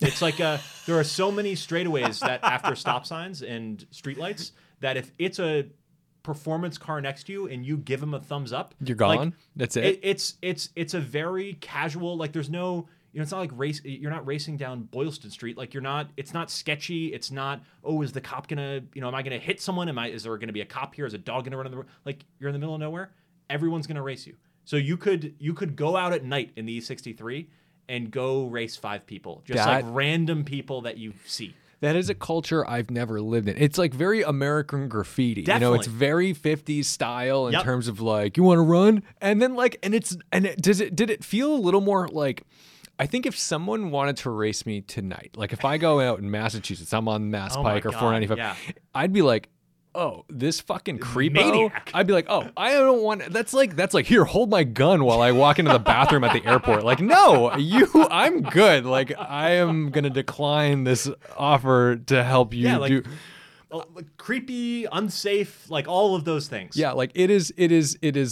It's like there are so many straightaways that after stop signs and streetlights that if it's a performance car next to you and you give them a thumbs up, you're gone. Like, that's it. It's a very casual, like there's no, you know, it's not like race. You're not racing down Boylston Street. Like you're not. It's not sketchy. It's not. Oh, is the cop gonna? You know, am I gonna hit someone? Is there gonna be a cop here? Is a dog gonna run in the road? Like you're in the middle of nowhere. Everyone's gonna race you. So you could go out at night in the E63. And go race 5 people, just like random people that you see. That is a culture I've never lived in. It's like very American graffiti. Definitely. You know, it's very 50s style in terms of like, you want to run? And then like, did it feel a little more like, I think if someone wanted to race me tonight, like if I go out in Massachusetts, I'm on Mass Pike or 495, I'd be like, oh, this fucking creepo! Maniac. I'd be like, oh, I don't want. That's like here, hold my gun while I walk into the bathroom at the airport. Like, no, I'm good. Like, I am gonna decline this offer to help you do. Creepy, unsafe, like all of those things. Yeah, like it is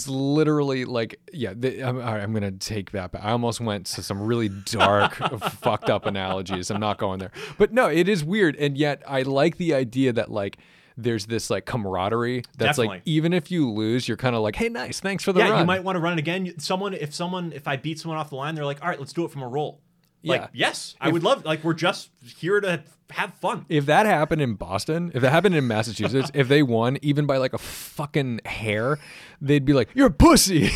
literally like, I'm going to take that back. I almost went to some really dark, fucked up analogies. I'm not going there. But no, it is weird. And yet I like the idea that like, there's this like camaraderie that's definitely. Like, even if you lose, you're kind of like, hey, nice. Thanks for the run. Yeah, you might want to run it again. If I beat someone off the line, they're like, all right, let's do it from a roll. Like, yes, I would love, like, we're just here to have fun. If that happened in Boston, if that happened in Massachusetts, if they won even by like a fucking hair, they'd be like, you're a pussy.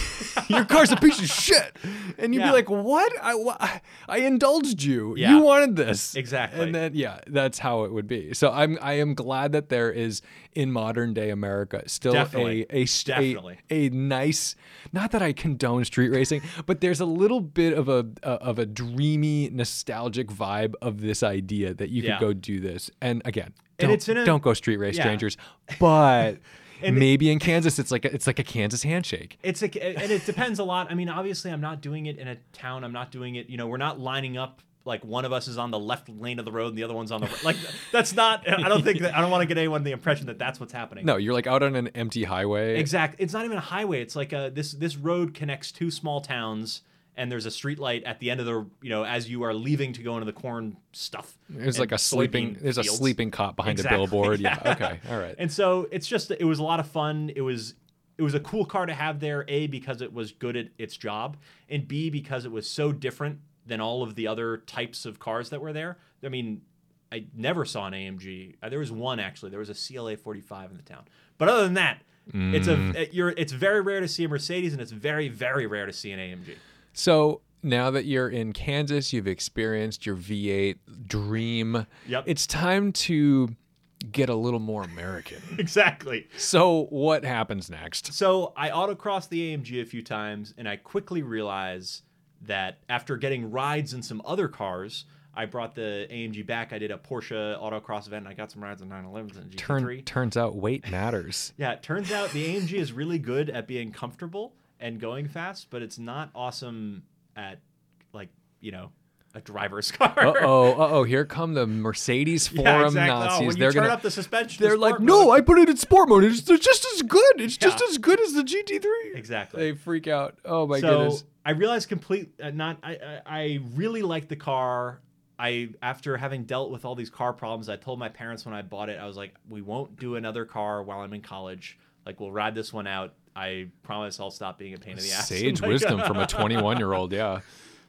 Your car's a piece of shit. And you'd be like, what? I indulged you. Yeah. You wanted this. Exactly. And then, that's how it would be. So I am glad that there is in modern day America still a nice, not that I condone street racing, but there's a little bit of a dreamy, nostalgic vibe of this idea that you could go do this. And again, don't go street race, strangers, but and maybe in Kansas, it's like a Kansas handshake. And it depends a lot. I mean, obviously, I'm not doing it in a town. I'm not doing it. You know, we're not lining up like one of us is on the left lane of the road and the other one's on the right. Like that's not. I don't want to get anyone the impression that that's what's happening. No, you're like out on an empty highway. Exactly. It's not even a highway. It's like this road connects two small towns. And there's a street light at the end of the, you know, as you are leaving to go into the corn stuff. There's like a sleeping, there's fields. A sleeping cop behind a billboard. Yeah. Okay. All right. And so it's just, it was a lot of fun. It was a cool car to have there, A, because it was good at its job, and B, because it was so different than all of the other types of cars that were there. I mean, I never saw an AMG. There was one actually. There was a CLA 45 in the town. But other than that, it's very rare to see a Mercedes, and it's very, very rare to see an AMG. So now that you're in Kansas, you've experienced your V8 dream. Yep. It's time to get a little more American. Exactly. So what happens next? So I autocrossed the AMG a few times, and I quickly realized that after getting rides in some other cars, I brought the AMG back. I did a Porsche autocross event, and I got some rides on 911s and GT3. Turns out weight matters. Yeah, it turns out the AMG is really good at being comfortable and going fast, but it's not awesome at, like, you know, a driver's car. Here come the Mercedes forum Nazis. Oh, when they're going to turn up the suspension. They're like, no, I put it in sport mode. It's just as good. It's just as good as the GT3. Exactly. They freak out. Oh my goodness. So I realized I really liked the car. After having dealt with all these car problems, I told my parents when I bought it, I was like, we won't do another car while I'm in college. Like, we'll ride this one out. I promise I'll stop being a pain in the ass. Sage wisdom from a 21-year-old, yeah.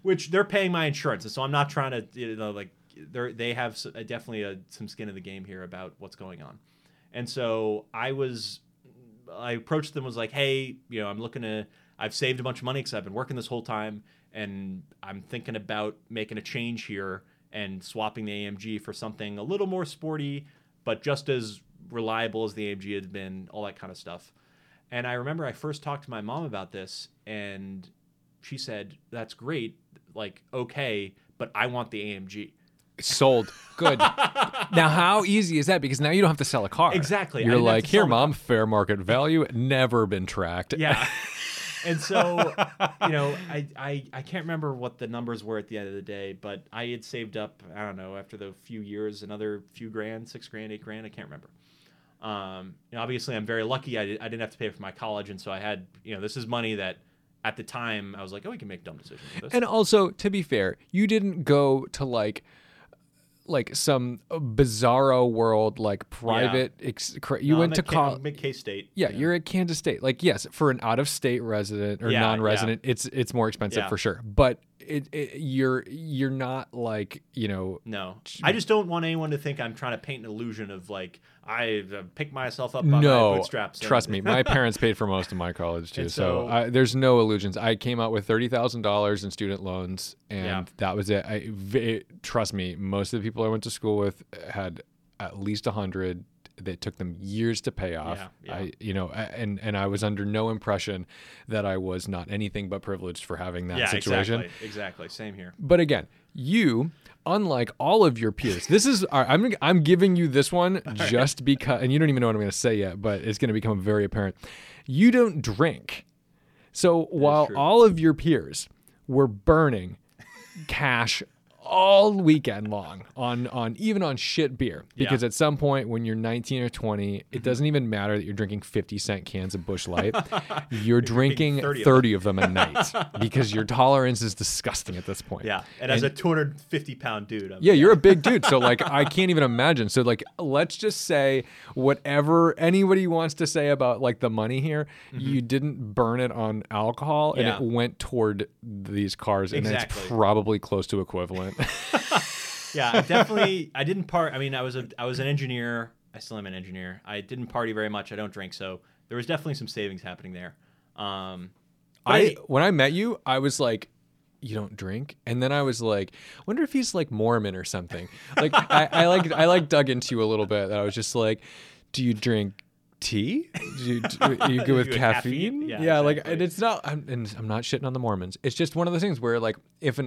Which they're paying my insurance, so I'm not trying to, you know, like, they have definitely some skin in the game here about what's going on. And so I approached them, was like, hey, you know, I've saved a bunch of money because I've been working this whole time, and I'm thinking about making a change here and swapping the AMG for something a little more sporty, but just as reliable as the AMG had been, all that kind of stuff. And I remember I first talked to my mom about this, and she said, that's great, like, okay, but I want the AMG. Sold. Good. Now, how easy is that? Because now you don't have to sell a car. Exactly. You're like, here, Mom, fair market value, never been tracked. Yeah. And so, you know, I can't remember what the numbers were at the end of the day, but I had saved up, I don't know, after the few years, another few grand, 6 grand, 8 grand, I can't remember. And obviously, I'm very lucky. I didn't have to pay for my college, and so I had, you know, this is money that at the time I was like, oh, we can make dumb decisions with this. And also, to be fair, you didn't go to like some bizarro world, like private. Yeah. I'm at K-State. Yeah, yeah, you're at Kansas State. Like, yes, for an out-of-state resident or non-resident, it's more expensive for sure. But you're not like, you know. No, I just don't want anyone to think I'm trying to paint an illusion of like I picked myself up by my bootstraps. Trust me, my parents paid for most of my college too, so there's no illusions. I came out with $30,000 in student loans, and that was it. Trust me, most of the people I went to school with had at least 100. That took them years to pay off. And I was under no impression that I was not anything but privileged for having that situation. Exactly. Same here. But again, you, unlike all of your peers, this is, I'm giving you this one just because, and you don't even know what I'm going to say yet, but it's going to become very apparent. You don't drink. So while all of your peers were burning cash all weekend long on shit beer, because at some point when you're 19 or 20, it doesn't even matter that you're drinking 50-cent cans of Busch Light. You're drinking 30 of them a night because your tolerance is disgusting at this point. Yeah, and as a 250-pound dude, you're a big dude, so like I can't even imagine. So like, let's just say whatever anybody wants to say about like the money here, you didn't burn it on alcohol, and it went toward these cars, and it's probably close to equivalent. Yeah, I didn't party. I mean, I was an engineer. I still am an engineer. I didn't party very much. I don't drink, so there was definitely some savings happening there. When I met you, I was like, you don't drink? And then I was like, wonder if he's like Mormon or something. Like I dug into you a little bit. I was just like, do you drink tea? You go with caffeine? Yeah, exactly. Like, and it's not, I'm not shitting on the Mormons. It's just one of those things where like, if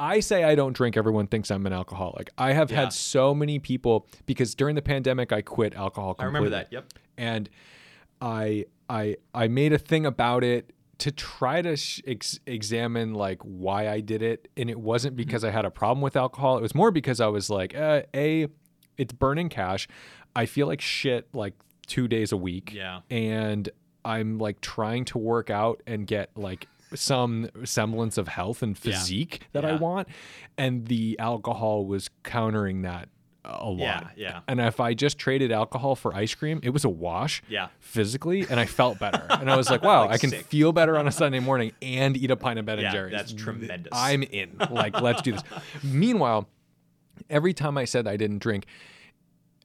I say I don't drink, everyone thinks I'm an alcoholic. I have had so many people, because during the pandemic, I quit alcohol completely. I remember that. Yep. And I made a thing about it to try to examine like why I did it. And it wasn't because I had a problem with alcohol. It was more because I was like, it's burning cash. I feel like shit, like 2 days a week, and I'm like trying to work out and get like some semblance of health and physique that I want, and the alcohol was countering that a lot. And if I just traded alcohol for ice cream, it was a wash physically, and I felt better. And I was like, wow, like I can feel better on a Sunday morning and eat a pint of Ben and Jerry's. That's tremendous. I'm in, like, let's do this. Meanwhile, every time I said I didn't drink,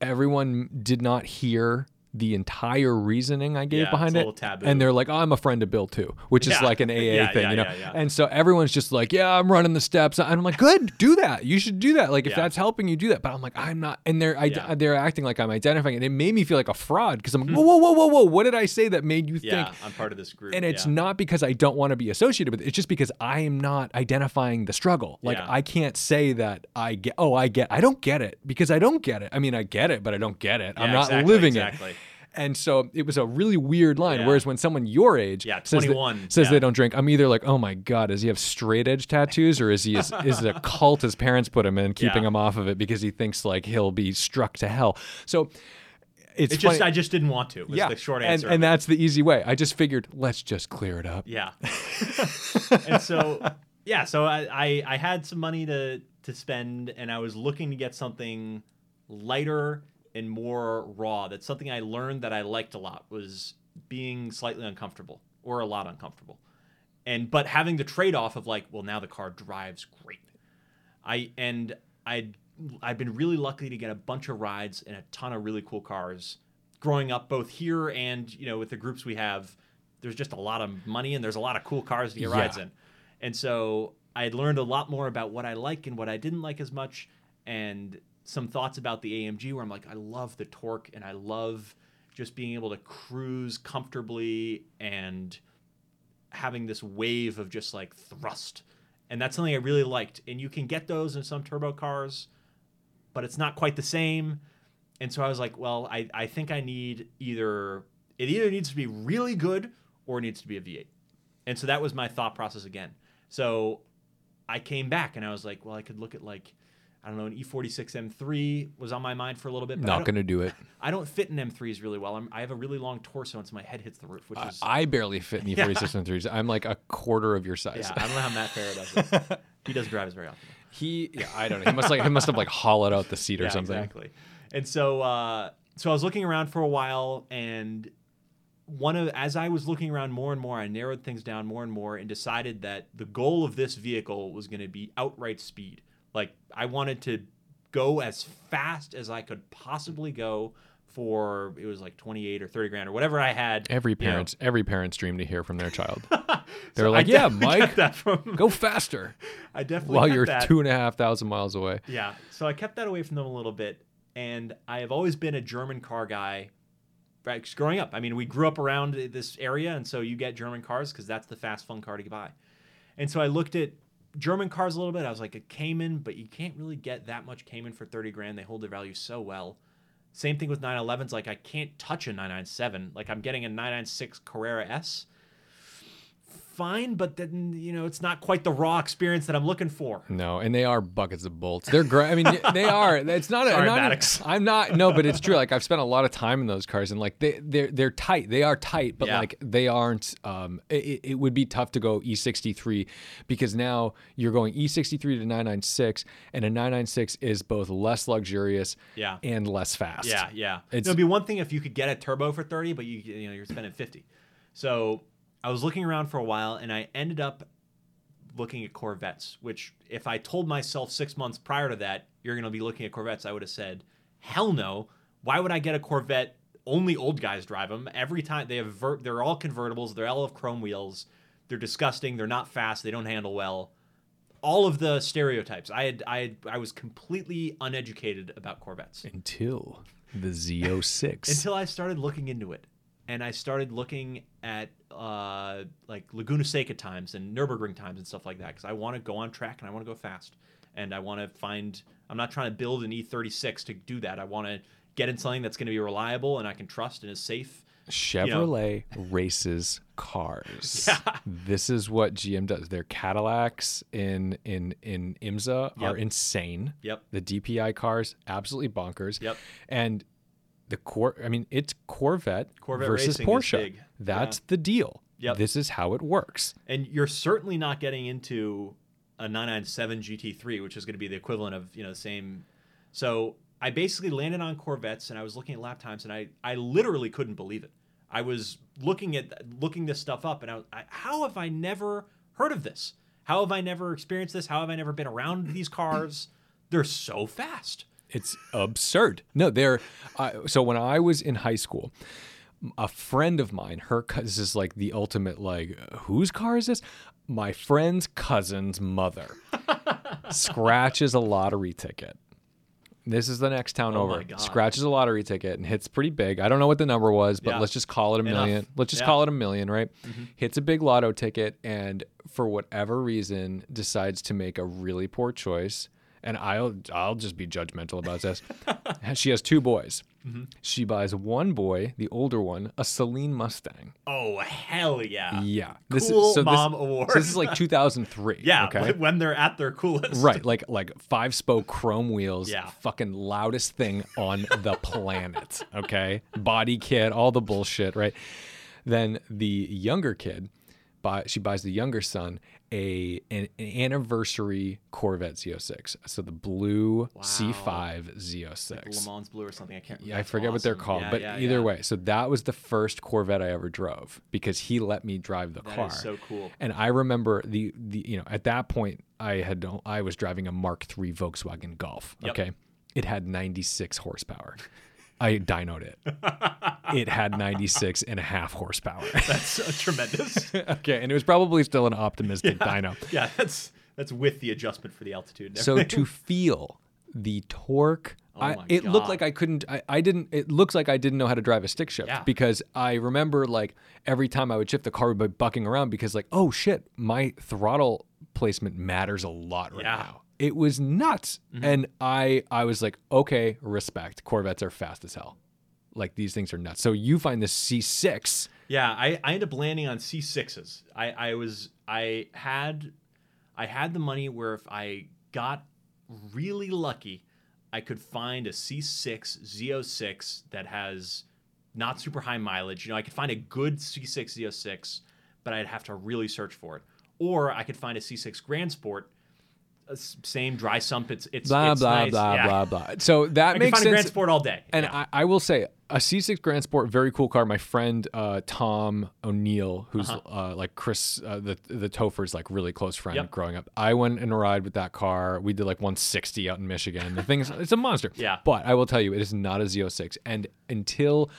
everyone did not hear the entire reasoning I gave behind it. And they're like, oh, I'm a friend of Bill too, which is like an AA thing, you know? And so everyone's just like, yeah, I'm running the steps. And I'm like, good, do that. You should do that. Like if that's helping you, do that. But I'm like, I'm not. And they're acting like I'm identifying it. And it made me feel like a fraud because I'm like, whoa. What did I say that made you think I'm part of this group? And it's not because I don't want to be associated with it. It's just because I am not identifying the struggle. Like I can't say that I don't get it because I don't get it. I mean, I get it, but I don't get it. Yeah, I'm not living it. And so it was a really weird line. Yeah. Whereas when someone your age says they don't drink, I'm either like, oh my God, does he have straight edge tattoos, or is he is it a cult his parents put him in, keeping him off of it because he thinks like he'll be struck to hell. So it's funny. I just didn't want to. Was the short answer. And that's the easy way. I just figured, let's just clear it up. Yeah. And so I had some money to spend, and I was looking to get something lighter and more raw. That's something I learned that I liked a lot, was being slightly uncomfortable or a lot uncomfortable. But having the trade-off of like, well, now the car drives great. I've been really lucky to get a bunch of rides and a ton of really cool cars growing up, both here and, you know, with the groups we have. There's just a lot of money and there's a lot of cool cars to get rides in. And so I had learned a lot more about what I like and what I didn't like as much, and some thoughts about the AMG where I'm like, I love the torque and I love just being able to cruise comfortably and having this wave of just like thrust. And that's something I really liked. And you can get those in some turbo cars, but it's not quite the same. And so I was like, well, I think I need it either needs to be really good or it needs to be a V8. And so that was my thought process again. So I came back and I was like, well, I could look at like, I don't know, an E46 M3 was on my mind for a little bit. But not going to do it. I don't fit in M3s really well. I have a really long torso, and so my head hits the roof, which is... I barely fit in E46 M3s. I'm like a quarter of your size. Yeah, I don't know how Matt Farah does it. He doesn't drive as very often. I don't know. He must have hollowed out the seat or something. Exactly. And so, I was looking around for a while, and as I was looking around more and more, I narrowed things down more and more, and decided that the goal of this vehicle was going to be outright speed. Like, I wanted to go as fast as I could possibly go for, it was like 28 or 30 grand or whatever I had. Every parent's dream to hear from their child. They're so like, yeah, Mike, go faster. I definitely while you're 2,500 miles away. Yeah. So I kept that away from them a little bit. And I have always been a German car guy, right? Growing up. I mean, we grew up around this area. And so you get German cars because that's the fast, fun car to buy. And so I looked at German cars a little bit. I was like, a Cayman, but you can't really get that much Cayman for 30 grand. They hold their value so well. Same thing with 911s. Like, I can't touch a 997. Like, I'm getting a 996 Carrera S. Fine, but then, you know, it's not quite the raw experience that I'm looking for. No, and they are buckets of bolts. They're great. I mean, they are. It's not a... Sorry, Maddox. No, but it's true. Like, I've spent a lot of time in those cars, and, like, they're tight. They are tight, but, like, they aren't... It would be tough to go E63, because now you're going E63 to 996, and a 996 is both less luxurious and less fast. Yeah. It would be one thing if you could get a turbo for 30, but, you know, you're spending 50. So... I was looking around for a while, and I ended up looking at Corvettes, which if I told myself 6 months prior to that, you're going to be looking at Corvettes, I would have said, hell no. Why would I get a Corvette? Only old guys drive them. Every time they have, they're all convertibles. They're all of chrome wheels. They're disgusting. They're not fast. They don't handle well. All of the stereotypes. I was completely uneducated about Corvettes. Until the Z06. Until I started looking into it. And I started looking at like Laguna Seca times and Nürburgring times and stuff like that, because I want to go on track and I want to go fast. And I want to find, I'm not trying to build an E36 to do that. I want to get in something that's going to be reliable and I can trust and is safe. Chevrolet races cars. Yeah. This is what GM does. Their Cadillacs in IMSA are insane. Yep. The DPI cars, absolutely bonkers. Yep. And it's Corvette versus Porsche. That's the deal. Yep. This is how it works. And you're certainly not getting into a 997 GT3, which is going to be the equivalent of, you know, the same. So I basically landed on Corvettes, and I was looking at lap times, and I literally couldn't believe it. I was looking this stuff up, and how have I never heard of this? How have I never experienced this? How have I never been around these cars? They're so fast. It's absurd. No, so when I was in high school, a friend of mine, this is like the ultimate, like, whose car is this? My friend's cousin's mother scratches a lottery ticket. This is the next town over. Scratches a lottery ticket and hits pretty big. I don't know what the number was, but let's just call it $1 million. Let's just call it $1 million, right? Mm-hmm. Hits a big lotto ticket and for whatever reason decides to make a really poor choice. And I'll just be judgmental about this. She has two boys. Mm-hmm. She buys one boy, the older one, a Celine Mustang. Oh, hell yeah. Yeah. Cool mom award. So this is like 2003. Yeah, okay? When they're at their coolest. Right, like five-spoke chrome wheels, fucking loudest thing on the planet, okay? Body kit, all the bullshit, right? Then the younger kid she buys the younger son an anniversary Corvette Z06. So the blue C5 Z06. Like Le Mans Blue or something. I forget what they're called, but either way. So that was the first Corvette I ever drove because he let me drive the car. That is so cool. And I remember at that point I was driving a Mark III Volkswagen Golf. Yep. Okay. It had 96 horsepower. I dynoed it. It had 96 and a half horsepower. That's tremendous. Okay, and it was probably still an optimistic dyno. Yeah, that's with the adjustment for the altitude. So to feel the torque, it looked like I couldn't. It looks like I didn't know how to drive a stick shift because I remember every time I would shift, the car would be bucking around because oh shit, my throttle placement matters a lot right now. It was nuts. Mm-hmm. And I was like, okay, respect. Corvettes are fast as hell. These things are nuts. So you find this C6. Yeah, I ended up landing on C6s. I had the money where if I got really lucky, I could find a C6 Z06 that has not super high mileage. I could find a good C6 Z06, but I'd have to really search for it. Or I could find a C6 Grand Sport. Same dry sump. It's nice. So that makes sense. I can find a Grand Sport all day. And I will say a C6 Grand Sport, very cool car. My friend Tom O'Neill, who's Chris, the Topher's really close friend growing up. I went and ride with that car. We did 160 out in Michigan. The thing is, it's a monster. Yeah. But I will tell you, it is not a Z06. And until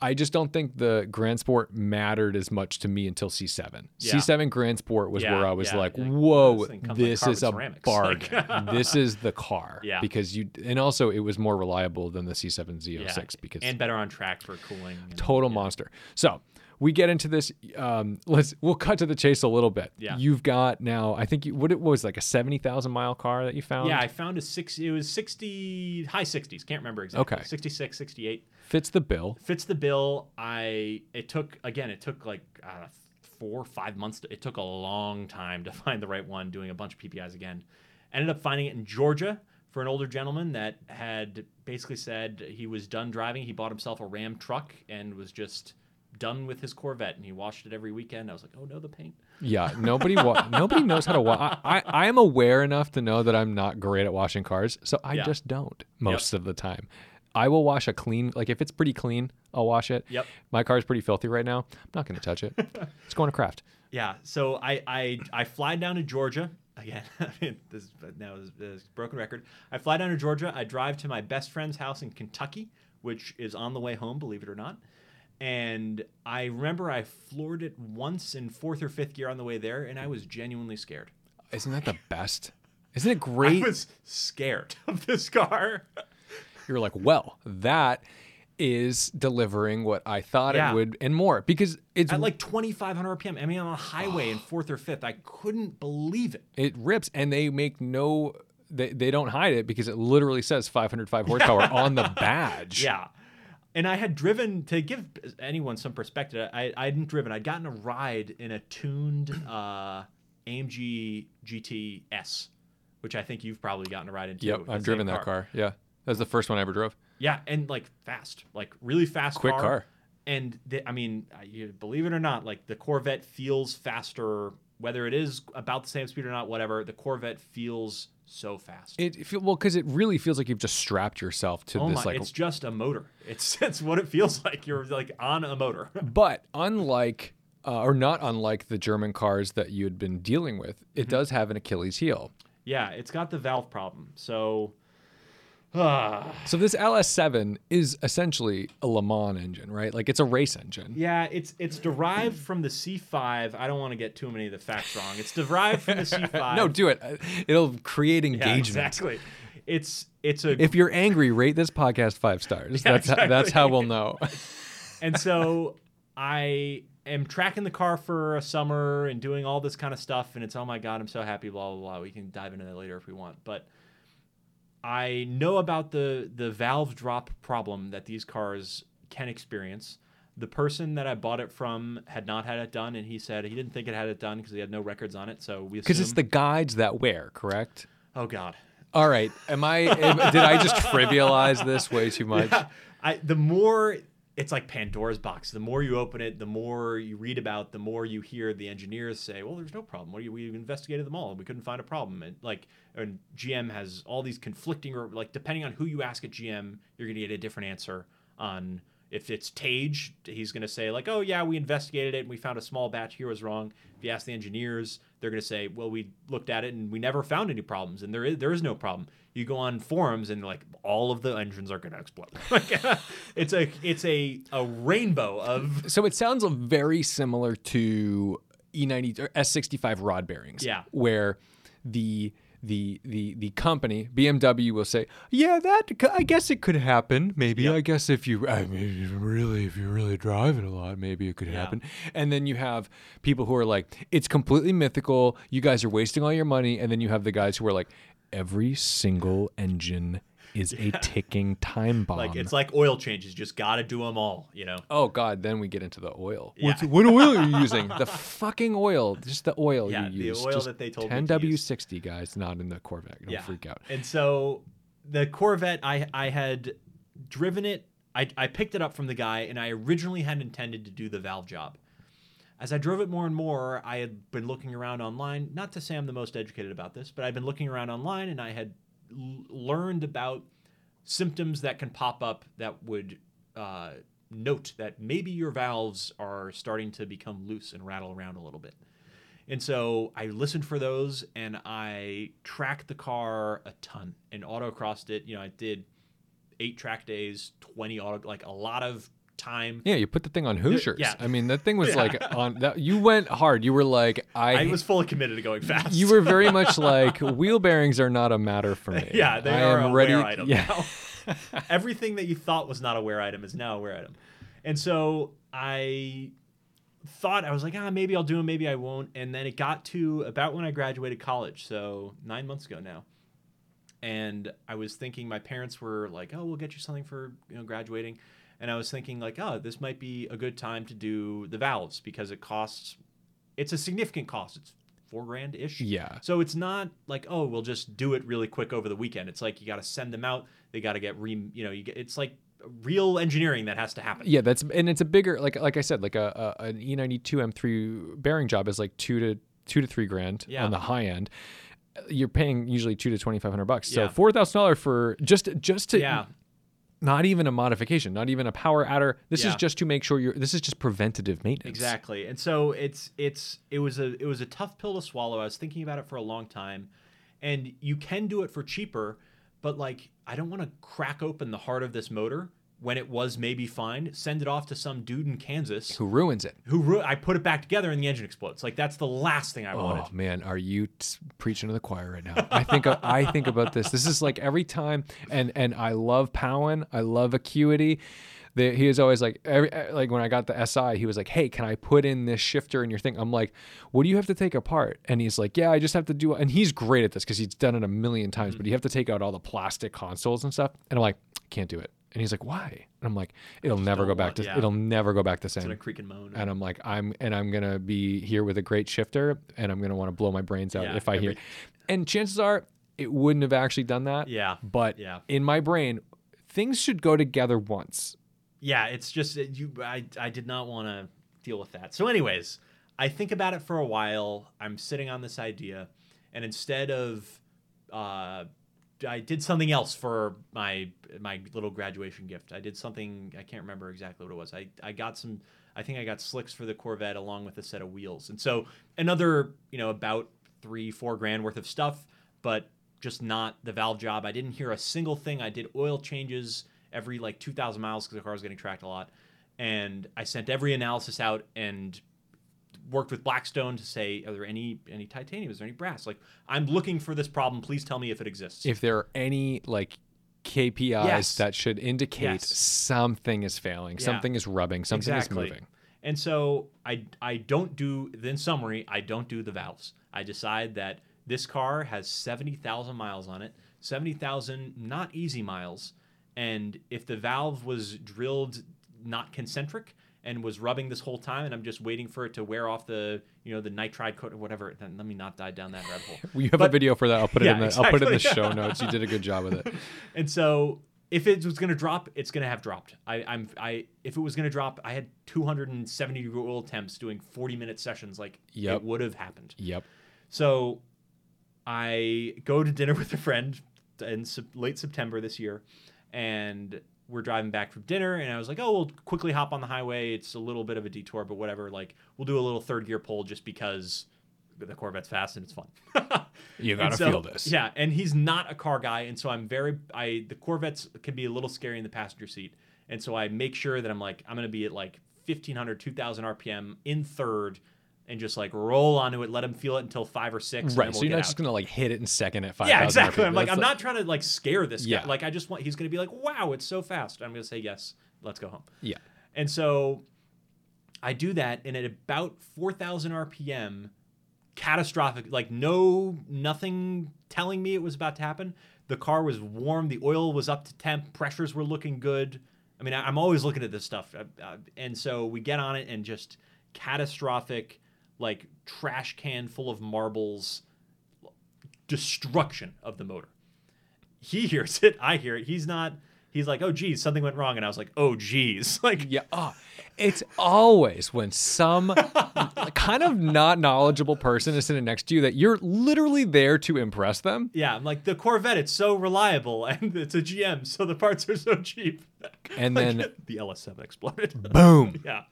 I just don't think the Grand Sport mattered as much to me until C7. Yeah. C7 Grand Sport was where I was whoa, this is a bargain. This is the car. Yeah. Because also it was more reliable than the C7 Z06 because and better on track for cooling. Total monster. So we get into this. We'll cut to the chase a little bit. Yeah. You've got now. I think what was a 70,000 mile car that you found. Yeah, I found a six. It was 60, high 60s. Can't remember exactly. Okay. 66, 68. Fits the bill. It took I don't know, 4 or 5 months. It took a long time to find the right one. Doing a bunch of PPIs again, ended up finding it in Georgia for an older gentleman that had basically said he was done driving. He bought himself a Ram truck and was just done with his Corvette, and he washed it every weekend. I was like, oh no, the paint. Yeah, nobody knows how to wash. I am aware enough to know that I'm not great at washing cars, so I just don't most of the time. I will wash a clean, if it's pretty clean, I'll wash it. Yep. My car's pretty filthy right now. I'm not going to touch it. It's going to craft. Yeah. So I fly down to Georgia again. This is a broken record. I fly down to Georgia. I drive to my best friend's house in Kentucky, which is on the way home, believe it or not. And I remember I floored it once in 4th or 5th gear on the way there, and I was genuinely scared. Isn't that the best? Isn't it great? I was scared of this car. You're like, well, that is delivering what I thought it would and more. Because it's at 2,500 RPM. I mean, on a highway in 4th or 5th, I couldn't believe it. It rips, and they make no, they don't hide it because it literally says 505 horsepower on the badge. Yeah. And I had driven, to give anyone some perspective, I hadn't driven. I'd gotten a ride in a tuned AMG GTS, which I think you've probably gotten a ride into. Yep, I've driven that car. Yeah. That was the first one I ever drove. Yeah, and fast, really fast car. Quick car. And believe it or not, the Corvette feels faster, whether it is about the same speed or not, whatever, the Corvette feels so fast. Because it really feels like you've just strapped yourself to this. It's just a motor. It's what it feels like. You're on a motor. But unlike, or not unlike the German cars that you had been dealing with, it does have an Achilles heel. Yeah, it's got the valve problem. So... So this LS7 is essentially a Le Mans engine, right? It's a race engine. Yeah, it's derived from the C5. I don't want to get too many of the facts wrong. It's derived from the C5. No, do it. It'll create engagement. Yeah, exactly. If you're angry, rate this podcast 5 stars. Yeah, that's how we'll know. And so I am tracking the car for a summer and doing all this kind of stuff, and it's, oh my God, I'm so happy, blah, blah, blah. We can dive into that later if we want, but... I know about the valve drop problem that these cars can experience. The person that I bought it from had not had it done, and he said he didn't think it had it done because he had no records on it. So we assume... Because it's the guides that wear, correct? Oh, God. All right. Did I just trivialize this way too much? Yeah, the more it's like Pandora's box. The more you open it, the more you read about, the more you hear the engineers say, well, there's no problem. We investigated them all and we couldn't find a problem. And and GM has all these conflicting, or depending on who you ask at GM, you're going to get a different answer on. If it's Tage, he's going to say, oh, yeah, we investigated it and we found a small batch here was wrong. If you ask the engineers, they're going to say, well, we looked at it and we never found any problems. And there is no problem. You go on forums and, all of the engines are going to explode. It's a rainbow of... So it sounds very similar to E90 or S65 rod bearings. Yeah. Where the company BMW will say, yeah, that I guess it could happen, maybe. Yep. I guess if you really drive it a lot, maybe it could happen. And then you have people who are it's completely mythical, you guys are wasting all your money. And then you have the guys who are every single engine is a ticking time bomb. It's like oil changes, just gotta do them all, Oh God, then we get into the oil. Yeah. What oil are you using? The fucking oil, just the oil you use. Yeah, the oil that they told me to use. 10W60, guys, not in the Corvette. Don't freak out. And so the Corvette, I had driven it. I picked it up from the guy, and I originally had intended to do the valve job. As I drove it more and more, I had been looking around online. Not to say I'm the most educated about this, but I've been looking around online, and I had learned about symptoms that can pop up that would note that maybe your valves are starting to become loose and rattle around a little bit. And so I listened for those, and I tracked the car a ton and autocrossed it. I did 8 track days, 20 auto, a lot of time. Yeah, you put the thing on Hoosiers. Yeah. I mean, that thing was on that. You went hard. You were I was fully committed to going fast. You were very much wheel bearings are not a matter for me. Yeah, they are a wear item now. Everything that you thought was not a wear item is now a wear item. And so I thought, I was maybe I'll do them, maybe I won't. And then it got to about when I graduated college, so 9 months ago now. And I was thinking, my parents were oh, we'll get you something for graduating. And I was thinking this might be a good time to do the valves because it costs, it's a significant cost. It's $4,000-ish. Yeah. So it's not we'll just do it really quick over the weekend. It's you got to send them out. They got to get it's real engineering that has to happen. Yeah, it's a bigger, I said, an E92 M3 bearing job is two to $3,000 on the high end. You're paying usually $2,000 to $2,500. So $4,000 for just to. Yeah. Not even a modification, not even a power adder. This is just to make sure this is just preventative maintenance. Exactly. And so it was a tough pill to swallow. I was thinking about it for a long time, and you can do it for cheaper, but I don't want to crack open the heart of this motor when it was maybe fine, send it off to some dude in Kansas who ruins it. I put it back together and the engine explodes. That's the last thing I wanted. Oh man, are you preaching to the choir right now? I think about this. This is every time, and I love Powen. I love Acuity. He was always when I got the SI, he was hey, can I put in this shifter in your thing? I'm what do you have to take apart? And he's yeah, I just have to do it. And he's great at this because he's done it a million times, but you have to take out all the plastic consoles and stuff. And I'm can't do it. And he's why? And I'm it'll never go back to it'll never go back the same. It's gonna creak and moan. And I'm I'm gonna be here with a great shifter, and I'm gonna want to blow my brains out if I hear. And chances are it wouldn't have actually done that. Yeah. But in my brain, things should go together once. Yeah. It's just I did not want to deal with that. So, anyways, I think about it for a while. I'm sitting on this idea, and instead of I did something else for my little graduation gift. I did something, I can't remember exactly what it was. I got slicks for the Corvette along with a set of wheels. And so another, about $3,000-$4,000 worth of stuff, but just not the valve job. I didn't hear a single thing. I did oil changes every 2,000 miles because the car was getting tracked a lot. And I sent every analysis out and worked with Blackstone to say, are there any titanium? Is there any brass? I'm looking for this problem. Please tell me if it exists. If there are any KPIs that should indicate something is failing, something is rubbing, something is moving. And so I don't do the valves. I decide that this car has 70,000 miles on it, 70,000 not easy miles. And if the valve was drilled not concentric, and was rubbing this whole time, and I'm just waiting for it to wear off the, the nitride coat or whatever. Let me not dive down that rabbit hole. You have a video for that. I'll put it in the show notes. You did a good job with it. And so If it was going to drop, it's going to have dropped. If it was going to drop, I had 270 roll attempts doing 40-minute sessions. Like, it would have happened. Yep. So I go to dinner with a friend in late September this year, and we're driving back from dinner, and I was like, oh, we'll quickly hop on the highway. It's a little bit of a detour, but whatever. Like, we'll do a little third-gear pull just because the Corvette's fast and it's fun. You gotta feel this. Yeah, and he's not a car guy, and so the Corvettes can be a little scary in the passenger seat, and so I make sure that I'm gonna be at 1,500, 2,000 RPM in third, and just roll onto it, let him feel it until 5 or 6. Right, so you're not just gonna hit it in second at 5,000. Yeah, exactly. RPM. I'm not trying to scare this guy. I just want, he's gonna be like, wow, it's so fast. I'm gonna say yes, let's go home. Yeah, and so I do that, and at about 4,000 RPM. Catastrophic, nothing telling me it was about to happen. The car was warm, the oil was up to temp, pressures were looking good. I mean, I'm always looking at this stuff. And so we get on it, and just catastrophic, trash can full of marbles, destruction of the motor. He hears it, I hear it. He's like, oh geez, something went wrong. And I was like, oh geez. It's always when some kind of not knowledgeable person is sitting next to you that you're literally there to impress them. Yeah, I'm like, the Corvette, it's so reliable, and it's a GM, so the parts are so cheap. And then the LS7 exploded. Boom. Yeah.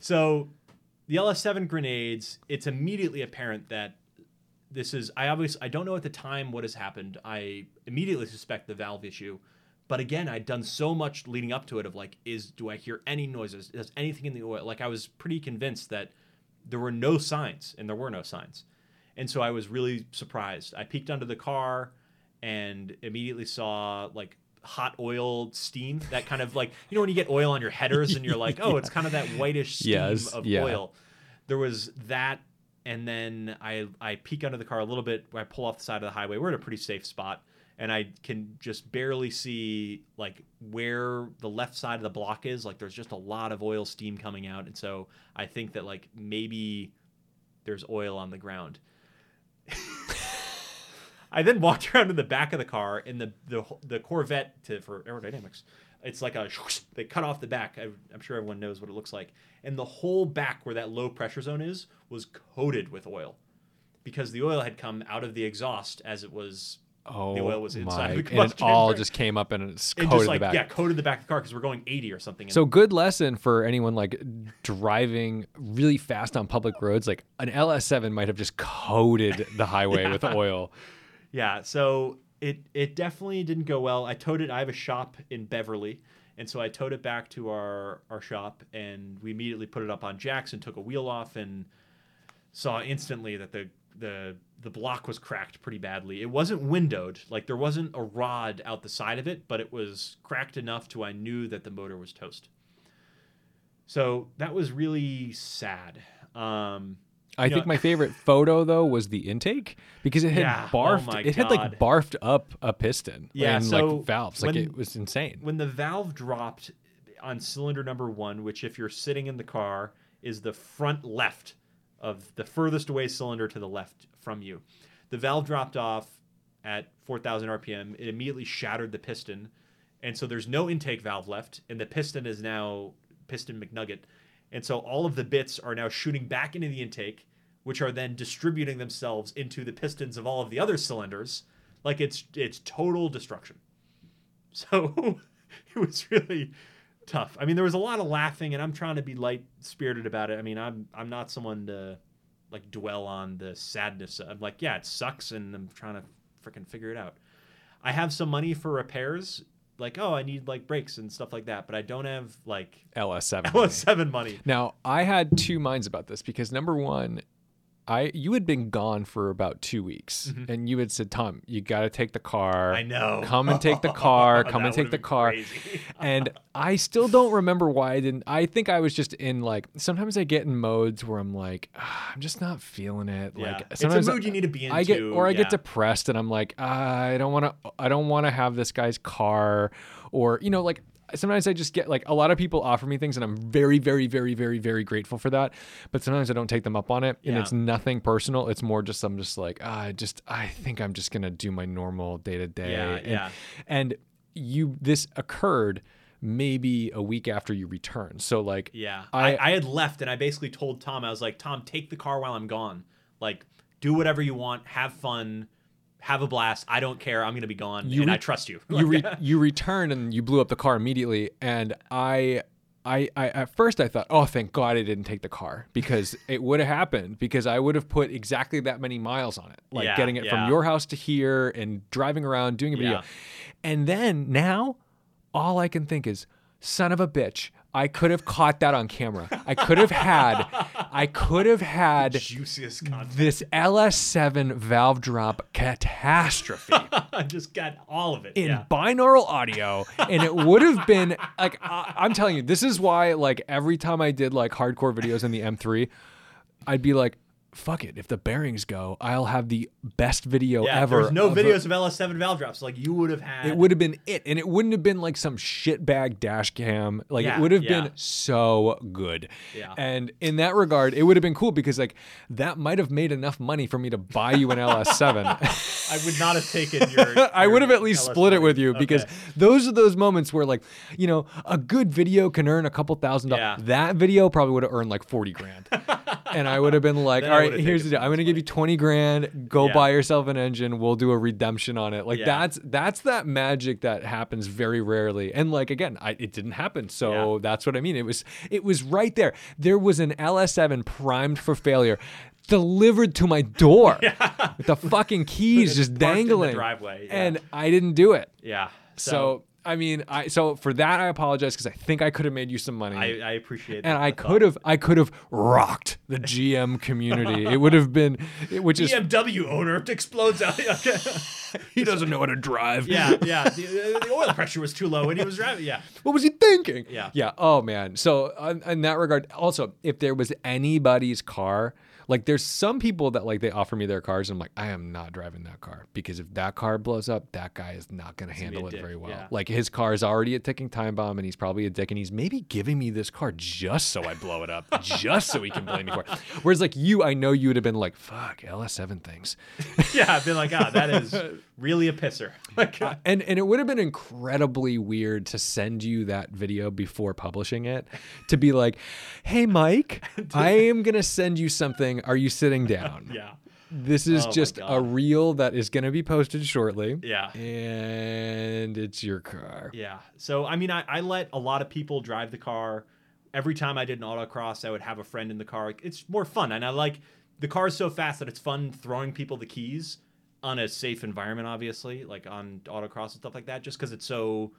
So the LS7 grenades, it's immediately apparent that this is, I don't know at the time what has happened. I immediately suspect the valve issue. But again, I'd done so much leading up to it of do I hear any noises? Does anything in the oil? I was pretty convinced that there were no signs, and there were no signs. And so I was really surprised. I peeked under the car and immediately saw hot oil steam, that kind of when you get oil on your headers and you're like, oh, it's kind of that whitish steam of oil. There was that. And then I peek under the car a little bit. I pull off the side of the highway. We're in a pretty safe spot. And I can just barely see where the left side of the block is. There's just a lot of oil steam coming out. And so I think that maybe there's oil on the ground. I then walked around to the back of the car, and the Corvette, for aerodynamics, it's they cut off the back. I'm sure everyone knows what it looks like. And the whole back where that low pressure zone is was coated with oil, because the oil had come out of the exhaust as it was. Oh, the oil was inside the combustion. And it all just came up and it's coated the back. Yeah, coated the back of the car because we're going 80 or something. So good lesson for anyone driving really fast on public roads. An LS7 might have just coated the highway with oil. Yeah, so it definitely didn't go well. I towed it. I have a shop in Beverly, and so I towed it back to our shop, and we immediately put it up on jacks and took a wheel off and saw instantly that the block was cracked pretty badly. It wasn't windowed. There wasn't a rod out the side of it, but it was cracked enough to I knew that the motor was toast. So that was really sad. I think my favorite photo, though, was the intake, because it had barfed up a piston and valves. It was insane. When the valve dropped on cylinder number 1, which if you're sitting in the car is the front left of the furthest away cylinder to the left from you. The valve dropped off at 4,000 RPM. It immediately shattered the piston. And so there's no intake valve left. And the piston is now piston McNugget. And so all of the bits are now shooting back into the intake, which are then distributing themselves into the pistons of all of the other cylinders. It's total destruction. So it was really tough. I mean, there was a lot of laughing, and I'm trying to be light-spirited about it. I mean, I'm not someone to dwell on the sadness. I'm like, yeah, it sucks, and I'm trying to freaking figure it out. I have some money for repairs, I need brakes and stuff like that, but I don't have LS7 money. Now, I had two minds about this, because number one, you had been gone for about 2 weeks, mm-hmm. and you had said, Tom, you got to take the car. I know. Come and take the car. Come and take the car. And I still don't remember why I didn't. I think I was just in sometimes I get in modes where I'm I'm just not feeling it. Yeah. Sometimes it's a mood you need to be into. I get depressed, and I'm like, I don't want to have this guy's car, or, sometimes I just get a lot of people offer me things, and I'm very, very, very, very, very grateful for that. But sometimes I don't take them up on it, and it's nothing personal. It's more just, I'm just I think I'm just going to do my normal day to day. And this occurred maybe a week after you returned. So like, yeah, I had left and I basically told Tom, I was like, Tom, take the car while I'm gone. Like, do whatever you want. Have fun. Have a blast. I don't care. I'm going to be gone. And I trust you. You returned and you blew up the car immediately. And I at first I thought, oh, thank God I didn't take the car, because it would have happened, because I would have put exactly that many miles on it. Like getting it from your house to here and driving around, doing a video. Yeah. And then now all I can think is, son of a bitch, I could have caught that on camera. I could have had this LS7 valve drop catastrophe. I just got all of it in binaural audio, and it would have been like, I'm telling you, this is why like every time I did like hardcore videos in the M3, I'd be like, fuck it, if the bearings go, I'll have the best video ever. There's no videos of LS7 valve drops. Like, you would have had, it would have been it, and it wouldn't have been like some shitbag dash cam. Like it would have been so good. Yeah. And in that regard, it would have been cool, because like that might have made enough money for me to buy you an LS7. I would not have taken your I would have at least LS7. Split it with you, because those are those moments where, like, you know, a good video can earn a couple $1,000. That video probably would have earned like $40,000. And I would have been like, all right, here's the deal. I'm going to give you $20,000. Go buy yourself an engine. We'll do a redemption on it. Like that's that magic that happens very rarely. And like, again, it didn't happen. So that's what I mean. It was right there. There was an LS7 primed for failure, delivered to my door. With the fucking keys just dangling in the driveway. And I didn't do it. Yeah. So I mean, so for that I apologize, because I think I could have made you some money. I appreciate that. And I could have rocked the GM community. It would have been, which is BMW owner explodes out. He doesn't know how to drive. Yeah. The oil pressure was too low and he was driving. Yeah. What was he thinking? Yeah. Oh man. So in that regard, also, if there was anybody's car. Like, there's some people that, like, they offer me their cars, and I'm like, I am not driving that car, because if that car blows up, that guy is not going to handle it very well. Yeah. Like, his car is already a ticking time bomb, and he's probably a dick, and he's maybe giving me this car just so I blow it up, just so he can blame me for it. Whereas, like, I know you would have been like, fuck, LS7 things. I've been like, that is really a pisser. Like, and it would have been incredibly weird to send you that video before publishing it, to be like, hey, Mike, I am going to send you something. Are you sitting down? This is just a reel that is going to be posted shortly. And it's your car. So, I mean, I let a lot of people drive the car. Every time I did an autocross, I would have a friend in the car. It's more fun. And I like the car is so fast that it's fun throwing people the keys on a safe environment, obviously, like on autocross and stuff like that, just because it's so...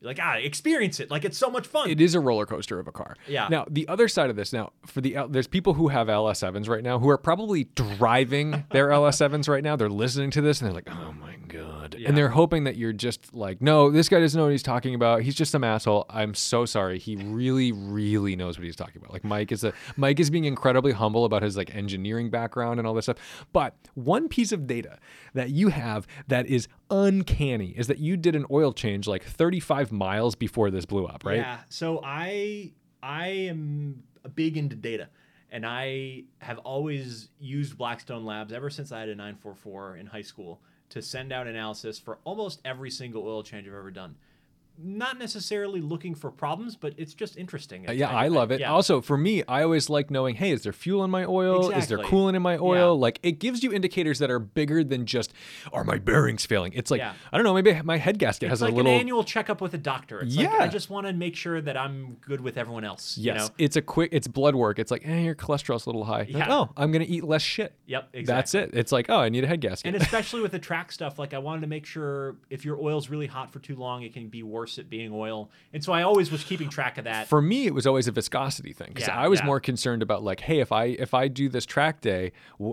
Like, experience it. Like, it's so much fun. It is a roller coaster of a car. Yeah. Now, the other side of this, there's people who have LS7s right now who are probably driving their LS7s right now. They're listening to this, and they're like, oh, my God. Yeah. And they're hoping that you're just like, no, this guy doesn't know what he's talking about. He's just some asshole. I'm so sorry. He really, really knows what he's talking about. Like, Mike is being incredibly humble about his, like, engineering background and all this stuff. But one piece of data that you have that is uncanny is that you did an oil change like 35 miles before this blew up, right? Yeah. So I am big into data, and I have always used Blackstone Labs ever since I had a 944 in high school to send out analysis for almost every single oil change I've ever done. Not necessarily looking for problems, but it's just interesting. I love it. Yeah. Also, for me, I always like knowing, hey, is there fuel in my oil? Exactly. Is there coolant in my oil? Yeah. Like, it gives you indicators that are bigger than just, are my bearings failing? It's like, I don't know, maybe my head gasket has like a little... It's like an annual checkup with a doctor. It's like, I just want to make sure that I'm good with everyone else. Yes, you know? It's blood work. It's like, your cholesterol's a little high. Yeah. Like, I'm going to eat less shit. Yep, exactly. That's it. It's like, I need a head gasket. And especially with the track stuff, like, I wanted to make sure if your oil's really hot for too long, it can be worse at being oil. And so I always was keeping track of that. For me, it was always a viscosity thing, because I was more concerned about like, hey, if I do this track day,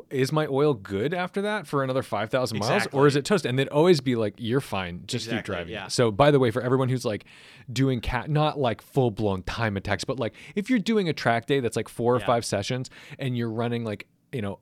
is my oil good after that for another 5,000 miles? Exactly. Or is it toast? And they'd always be like, you're fine, just keep driving. Yeah. So by the way, for everyone who's like doing not like full-blown time attacks, but like if you're doing a track day that's like 4 or 5 sessions and you're running like, you know,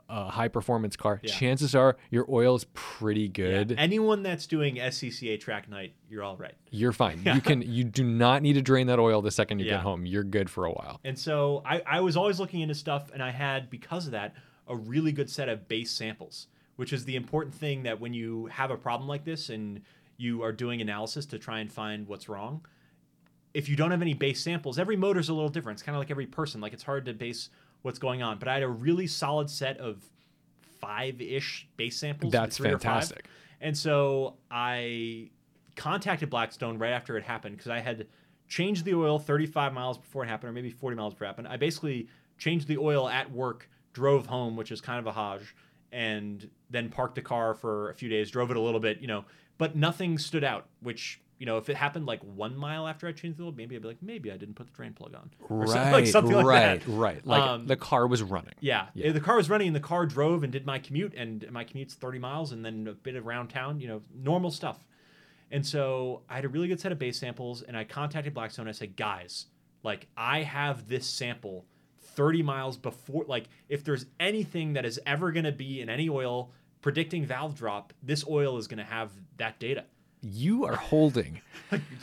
a high performance car, chances are your oil is pretty good. Yeah. Anyone that's doing SCCA track night, you're all right. You're fine. Yeah. You do not need to drain that oil the second you get home. You're good for a while. And so I was always looking into stuff, and I had, because of that, a really good set of base samples, which is the important thing that when you have a problem like this and you are doing analysis to try and find what's wrong. If you don't have any base samples, every motor's a little different. It's kind of like every person. Like, it's hard to base what's going on. But I had a really solid set of five-ish base samples. That's fantastic. And so I contacted Blackstone right after it happened because I had changed the oil 35 miles before it happened, or maybe 40 miles before it happened. I basically changed the oil at work, drove home, which is kind of a hodge, and then parked the car for a few days, drove it a little bit, you know, but nothing stood out, which... You know, if it happened like 1 mile after I changed the oil, maybe I'd be like, maybe I didn't put the drain plug on. Or something like that. Right. Like the car was running. Yeah. The car was running and the car drove and did my commute, and my commute's 30 miles and then a bit around town, you know, normal stuff. And so I had a really good set of base samples, and I contacted Blackstone. I said, guys, like, I have this sample 30 miles before. Like, if there's anything that is ever going to be in any oil predicting valve drop, this oil is going to have that data. You are holding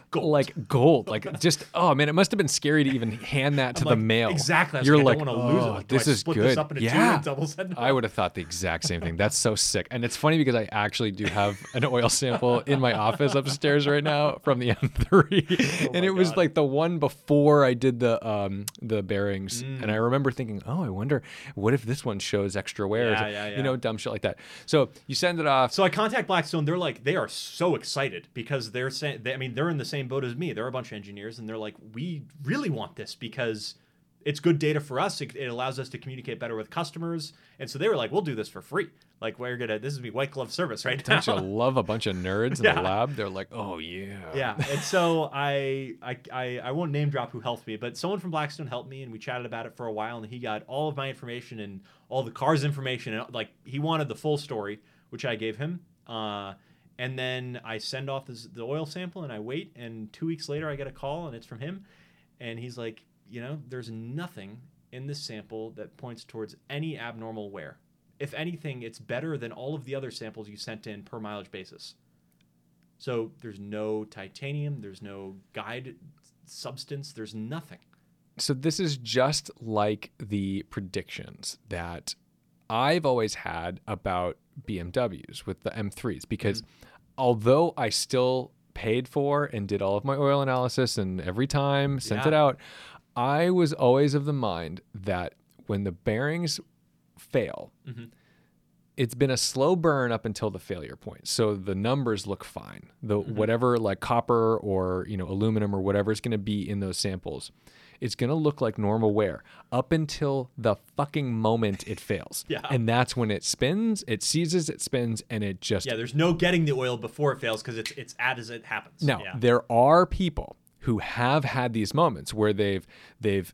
gold. Like, just, oh man, it must have been scary to even hand that to the mail. Exactly. You're like, I don't want to lose it. Like, this is good. This up into two and double I would have thought the exact same thing. That's so sick. And it's funny because I actually do have an oil sample in my office upstairs right now from the M3, and it was like the one before I did the bearings. Mm. And I remember thinking, oh, I wonder what if this one shows extra wear, you know, dumb shit like that. So you send it off. So I contact Blackstone. They're like, they are so excited. Because they're saying, I mean, they're in the same boat as me. They're a bunch of engineers, and they're like, we really want this because it's good data for us. It allows us to communicate better with customers. And so they were like, we'll do this for free. Like, we're gonna, this is be white glove service right now. Don't you love a bunch of nerds in the lab? They're like, oh yeah. Yeah. And so I won't name drop who helped me, but someone from Blackstone helped me, and we chatted about it for a while, and he got all of my information and all the car's information, and like he wanted the full story, which I gave him. And then I send off the oil sample, and I wait, and 2 weeks later I get a call, and it's from him. And he's like, you know, there's nothing in this sample that points towards any abnormal wear. If anything, it's better than all of the other samples you sent in per mileage basis. So there's no titanium, there's no guide substance, there's nothing. So this is just like the predictions that I've always had about BMWs with the M3s, because although I still paid for and did all of my oil analysis and every time sent it out, I was always of the mind that when the bearings fail, it's been a slow burn up until the failure point. So the numbers look fine. The whatever, like copper or, you know, aluminum or whatever is going to be in those samples, it's going to look like normal wear up until the fucking moment it fails. And that's when it spins, it seizes, it spins, and it just... Yeah, there's no getting the oil before it fails because it's as it happens. Now, there are people who have had these moments where they've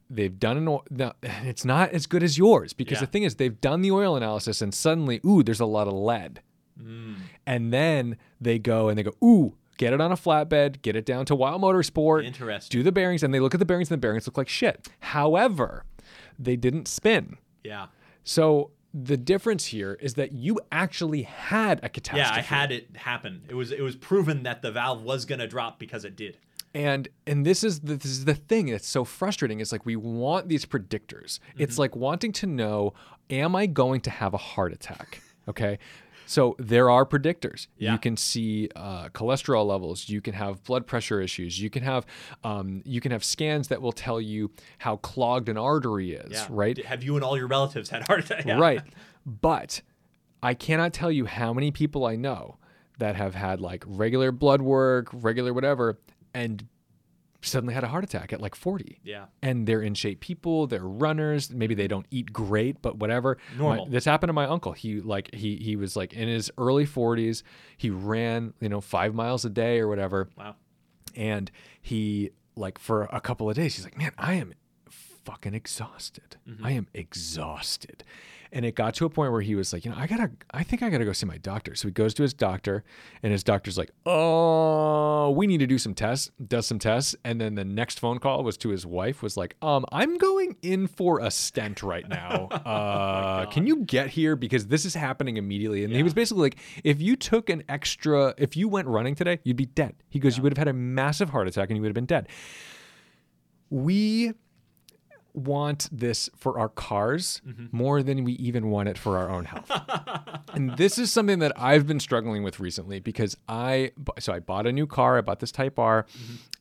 done an oil... Now, it's not as good as yours because the thing is they've done the oil analysis and suddenly, ooh, there's a lot of lead. And then they go and they go, ooh, get it on a flatbed, get it down to Wild Motorsport, do the bearings, and they look at the bearings, and the bearings look like shit. However, they didn't spin. Yeah. So the difference here is that you actually had a catastrophe. Yeah, I had it happen. It was proven that the valve was going to drop because it did. And this is the thing that's so frustrating. It's like we want these predictors. It's like wanting to know, am I going to have a heart attack? Okay. So there are predictors. You can see cholesterol levels. You can have blood pressure issues. You can have scans that will tell you how clogged an artery is. Yeah. Right? Have you and all your relatives had heart attacks? Yeah. Right. But I cannot tell you how many people I know that have had like regular blood work, regular whatever, and suddenly had a heart attack at like 40. Yeah. And they're in shape people, they're runners, maybe they don't eat great, but whatever. Normal. This happened to my uncle. He was like in his early 40s. He ran, 5 miles a day or whatever. Wow. And he for a couple of days, he's like, man, I am fucking exhausted. I am exhausted. And it got to a point where he was like, I think I gotta go see my doctor. So he goes to his doctor, and his doctor's like, oh, we need to do some tests, does some tests. And then the next phone call was to his wife, was like, I'm going in for a stent right now. Can you get here? Because this is happening immediately. And he was basically like, if you went running today, you'd be dead. He goes, you would have had a massive heart attack and you would have been dead. want this for our cars more than we even want it for our own health. And this is something that I've been struggling with recently because I bought a new car. I bought this Type R,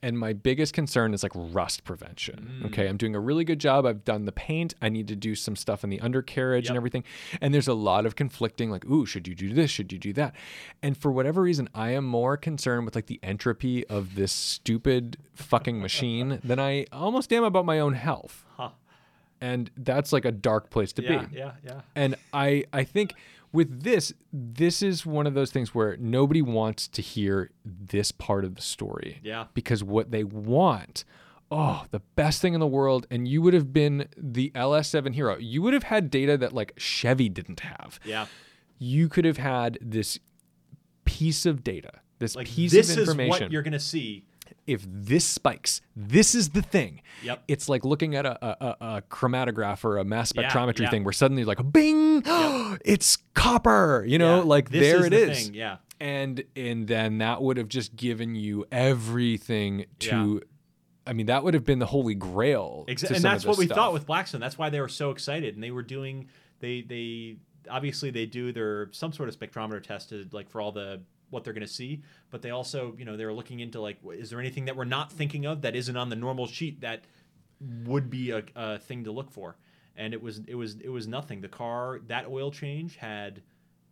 and my biggest concern is like rust prevention. Okay, I'm doing a really good job. I've done the paint. I need to do some stuff in the undercarriage and everything. And there's a lot of conflicting, like, ooh, should you do this? Should you do that? And for whatever reason, I am more concerned with like the entropy of this stupid fucking machine than I almost am about my own health. And that's like a dark place to be. Yeah. And I think with this is one of those things where nobody wants to hear this part of the story. Yeah. Because what they want, the best thing in the world. And you would have been the LS7 hero. You would have had data that like Chevy didn't have. Yeah. You could have had this piece of data, this like, piece this of information. This is what you're going to see. If this spikes, this is the thing. Yep. It's like looking at a chromatograph or a mass spectrometry thing where suddenly you're like, bing, it's copper, you know, like this there is it is. Thing. Yeah. And then that would have just given you everything to, I mean, that would have been the holy grail. Exactly. And that's what we thought with Blackstone. That's why they were so excited. And they were doing, they obviously they do their, some sort of spectrometer tested like for all the, what they're going to see, but they also, you know, they're looking into like, is there anything that we're not thinking of that isn't on the normal sheet that would be a thing to look for? And it was nothing. The car, that oil change had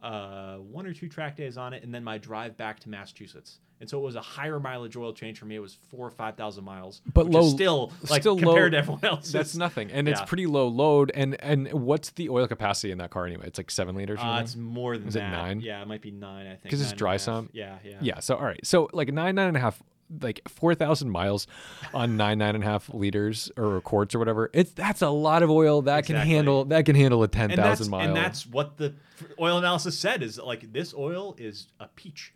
one or two track days on it, and then my drive back to Massachusetts. And so it was a higher mileage oil change for me. It was 4,000 or 5,000 miles, but which low, is still compared low, to everyone else. That's nothing, and it's pretty low load. And what's the oil capacity in that car anyway? It's like 7 liters. It's more than that. Is it 9? Yeah, it might be 9. I think because it's dry some. Yeah. So all right, so like 9.5, like 4,000 miles on 9.5 liters or quarts or whatever. That's a lot of oil that can handle a 10,000 mile. And that's what the oil analysis said is like this oil is a peach.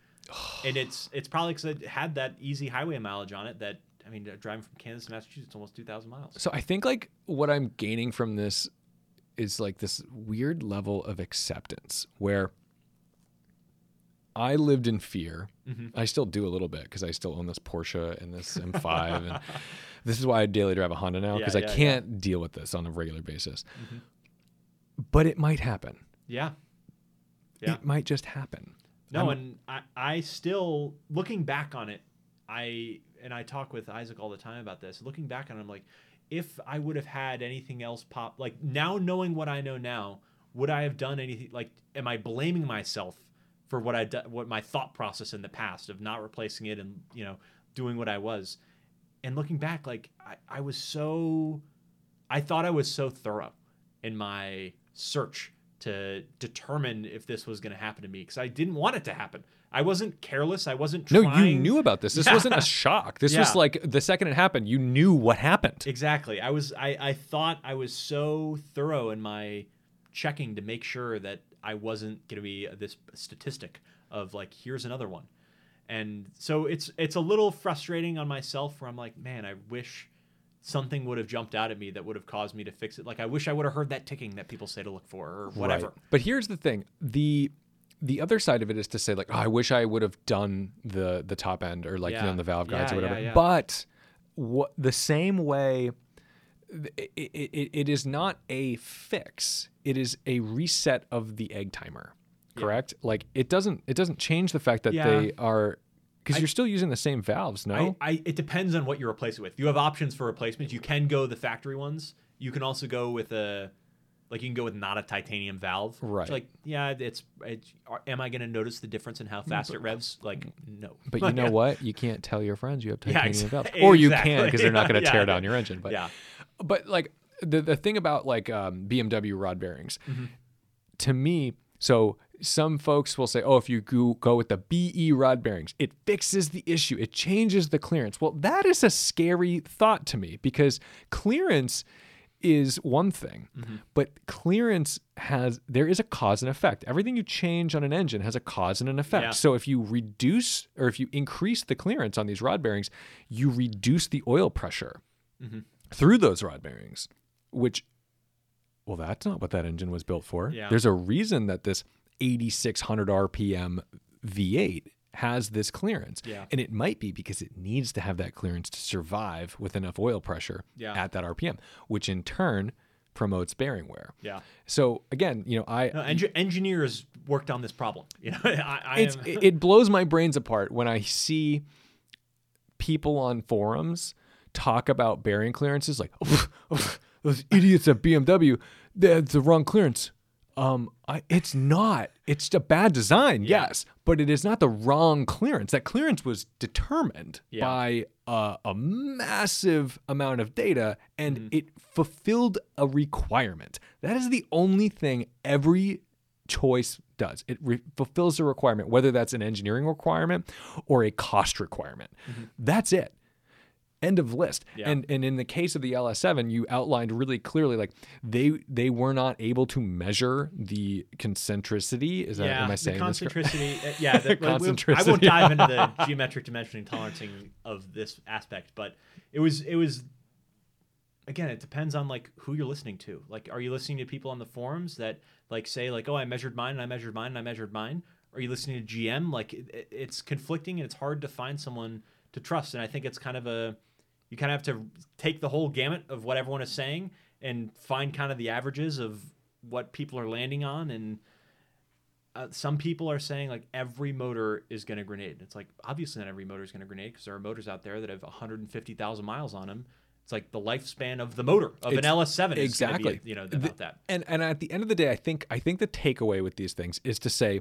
And it's probably because it had that easy highway mileage on it that, I mean, driving from Kansas to Massachusetts, almost 2,000 miles. So I think like what I'm gaining from this is like this weird level of acceptance where I lived in fear. I still do a little bit because I still own this Porsche and this M5. And this is why I daily drive a Honda now because I can't deal with this on a regular basis. But it might happen. Yeah. It might just happen. No, and I still, looking back on it, I talk with Isaac all the time about this. Looking back on it, I'm like, if I would have had anything else pop, like now knowing what I know now, would I have done anything? Like, am I blaming myself for what my thought process in the past of not replacing it and, you know, doing what I was? And looking back, like I thought I was so thorough in my search to determine if this was going to happen to me because I didn't want it to happen. I wasn't careless. I wasn't trying. No, you knew about this. This wasn't a shock. This was like the second it happened, you knew what happened. Exactly. I thought I was so thorough in my checking to make sure that I wasn't going to be this statistic of like, here's another one. And so it's a little frustrating on myself where I'm like, man, I wish something would have jumped out at me that would have caused me to fix it. Like, I wish I would have heard that ticking that people say to look for or whatever. Right. But here's the thing. The other side of it is to say, like, oh, I wish I would have done the top end or, like, you know, the valve guides or whatever. But the same way, it is not a fix. It is a reset of the egg timer, correct? Yeah. Like, it doesn't change the fact that they are... Because you're still using the same valves, no? It depends on what you replace it with. You have options for replacements. You can go the factory ones. You can also go with not a titanium valve. Right. So like, am I going to notice the difference in how fast it revs? Like, no. But you know what? You can't tell your friends you have titanium valves. Or you can because they're not going to tear down your engine. But, but like, the thing about, like, BMW rod bearings, to me, so... Some folks will say, oh, if you go with the BE rod bearings, it fixes the issue. It changes the clearance. Well, that is a scary thought to me because clearance is one thing, but clearance there is a cause and effect. Everything you change on an engine has a cause and an effect. Yeah. So if you reduce or if you increase the clearance on these rod bearings, you reduce the oil pressure through those rod bearings, which, well, that's not what that engine was built for. Yeah. There's a reason that this 8,600 RPM V8 has this clearance. Yeah. And it might be because it needs to have that clearance to survive with enough oil pressure at that RPM, which in turn promotes bearing wear. Yeah. So again, you know, engineers worked on this problem. You know, it blows my brains apart when I see people on forums talk about bearing clearances, like those idiots at BMW, that's the wrong clearance. It's not. It's a bad design, yes, but it is not the wrong clearance. That clearance was determined by a massive amount of data, and it fulfilled a requirement. That is the only thing every choice does. It fulfills a requirement, whether that's an engineering requirement or a cost requirement. Mm-hmm. That's it. End of list. Yeah. And in the case of the LS7, you outlined really clearly, like they were not able to measure the concentricity. Is that am I saying the concentricity? This the concentricity. I won't dive into the geometric dimensioning tolerancing of this aspect, but it was again, it depends on like who you're listening to. Like, are you listening to people on the forums that like say like, oh, I measured mine and I measured mine and I measured mine? Are you listening to GM? Like it's conflicting and it's hard to find someone to trust. And I think it's kind of you kind of have to take the whole gamut of what everyone is saying and find kind of the averages of what people are landing on. And some people are saying like every motor is going to grenade. It's like, obviously not every motor is going to grenade because there are motors out there that have 150,000 miles on them. It's like the lifespan of the motor of an LS7 is exactly, you know, about that. And at the end of the day, I think the takeaway with these things is to say,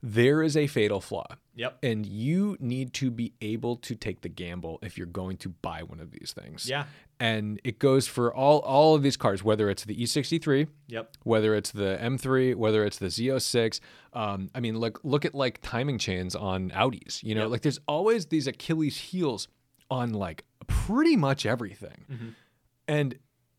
there is a fatal flaw. Yep. And you need to be able to take the gamble if you're going to buy one of these things. Yeah. And it goes for all of these cars, whether it's the E63, whether it's the M3, whether it's the Z06. I mean, look at like timing chains on Audis. You know, like there's always these Achilles heels on like pretty much everything. Mm-hmm.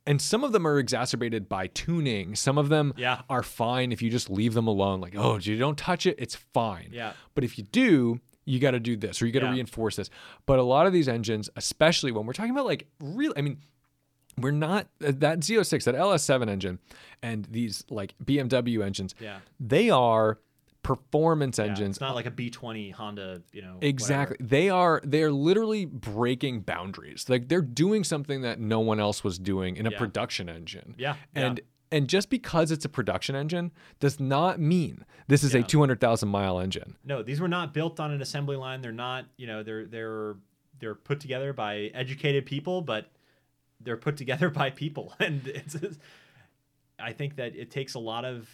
And some of them are exacerbated by tuning. Some of them are fine if you just leave them alone. Like, oh, you don't touch it, it's fine. Yeah. But if you do, you got to do this or you got to reinforce this. But a lot of these engines, especially when we're talking about like really, I mean, we're not that Z06, that LS7 engine and these like BMW engines, they are performance engines. It's not like a B20 Honda, you know. Exactly. Whatever. They're literally breaking boundaries. Like they're doing something that no one else was doing in a production engine. Yeah. And just because it's a production engine does not mean this is a 200,000 mile engine. No, these were not built on an assembly line. They're not, you know, they're put together by educated people, but they're put together by people. And I think that it takes a lot of,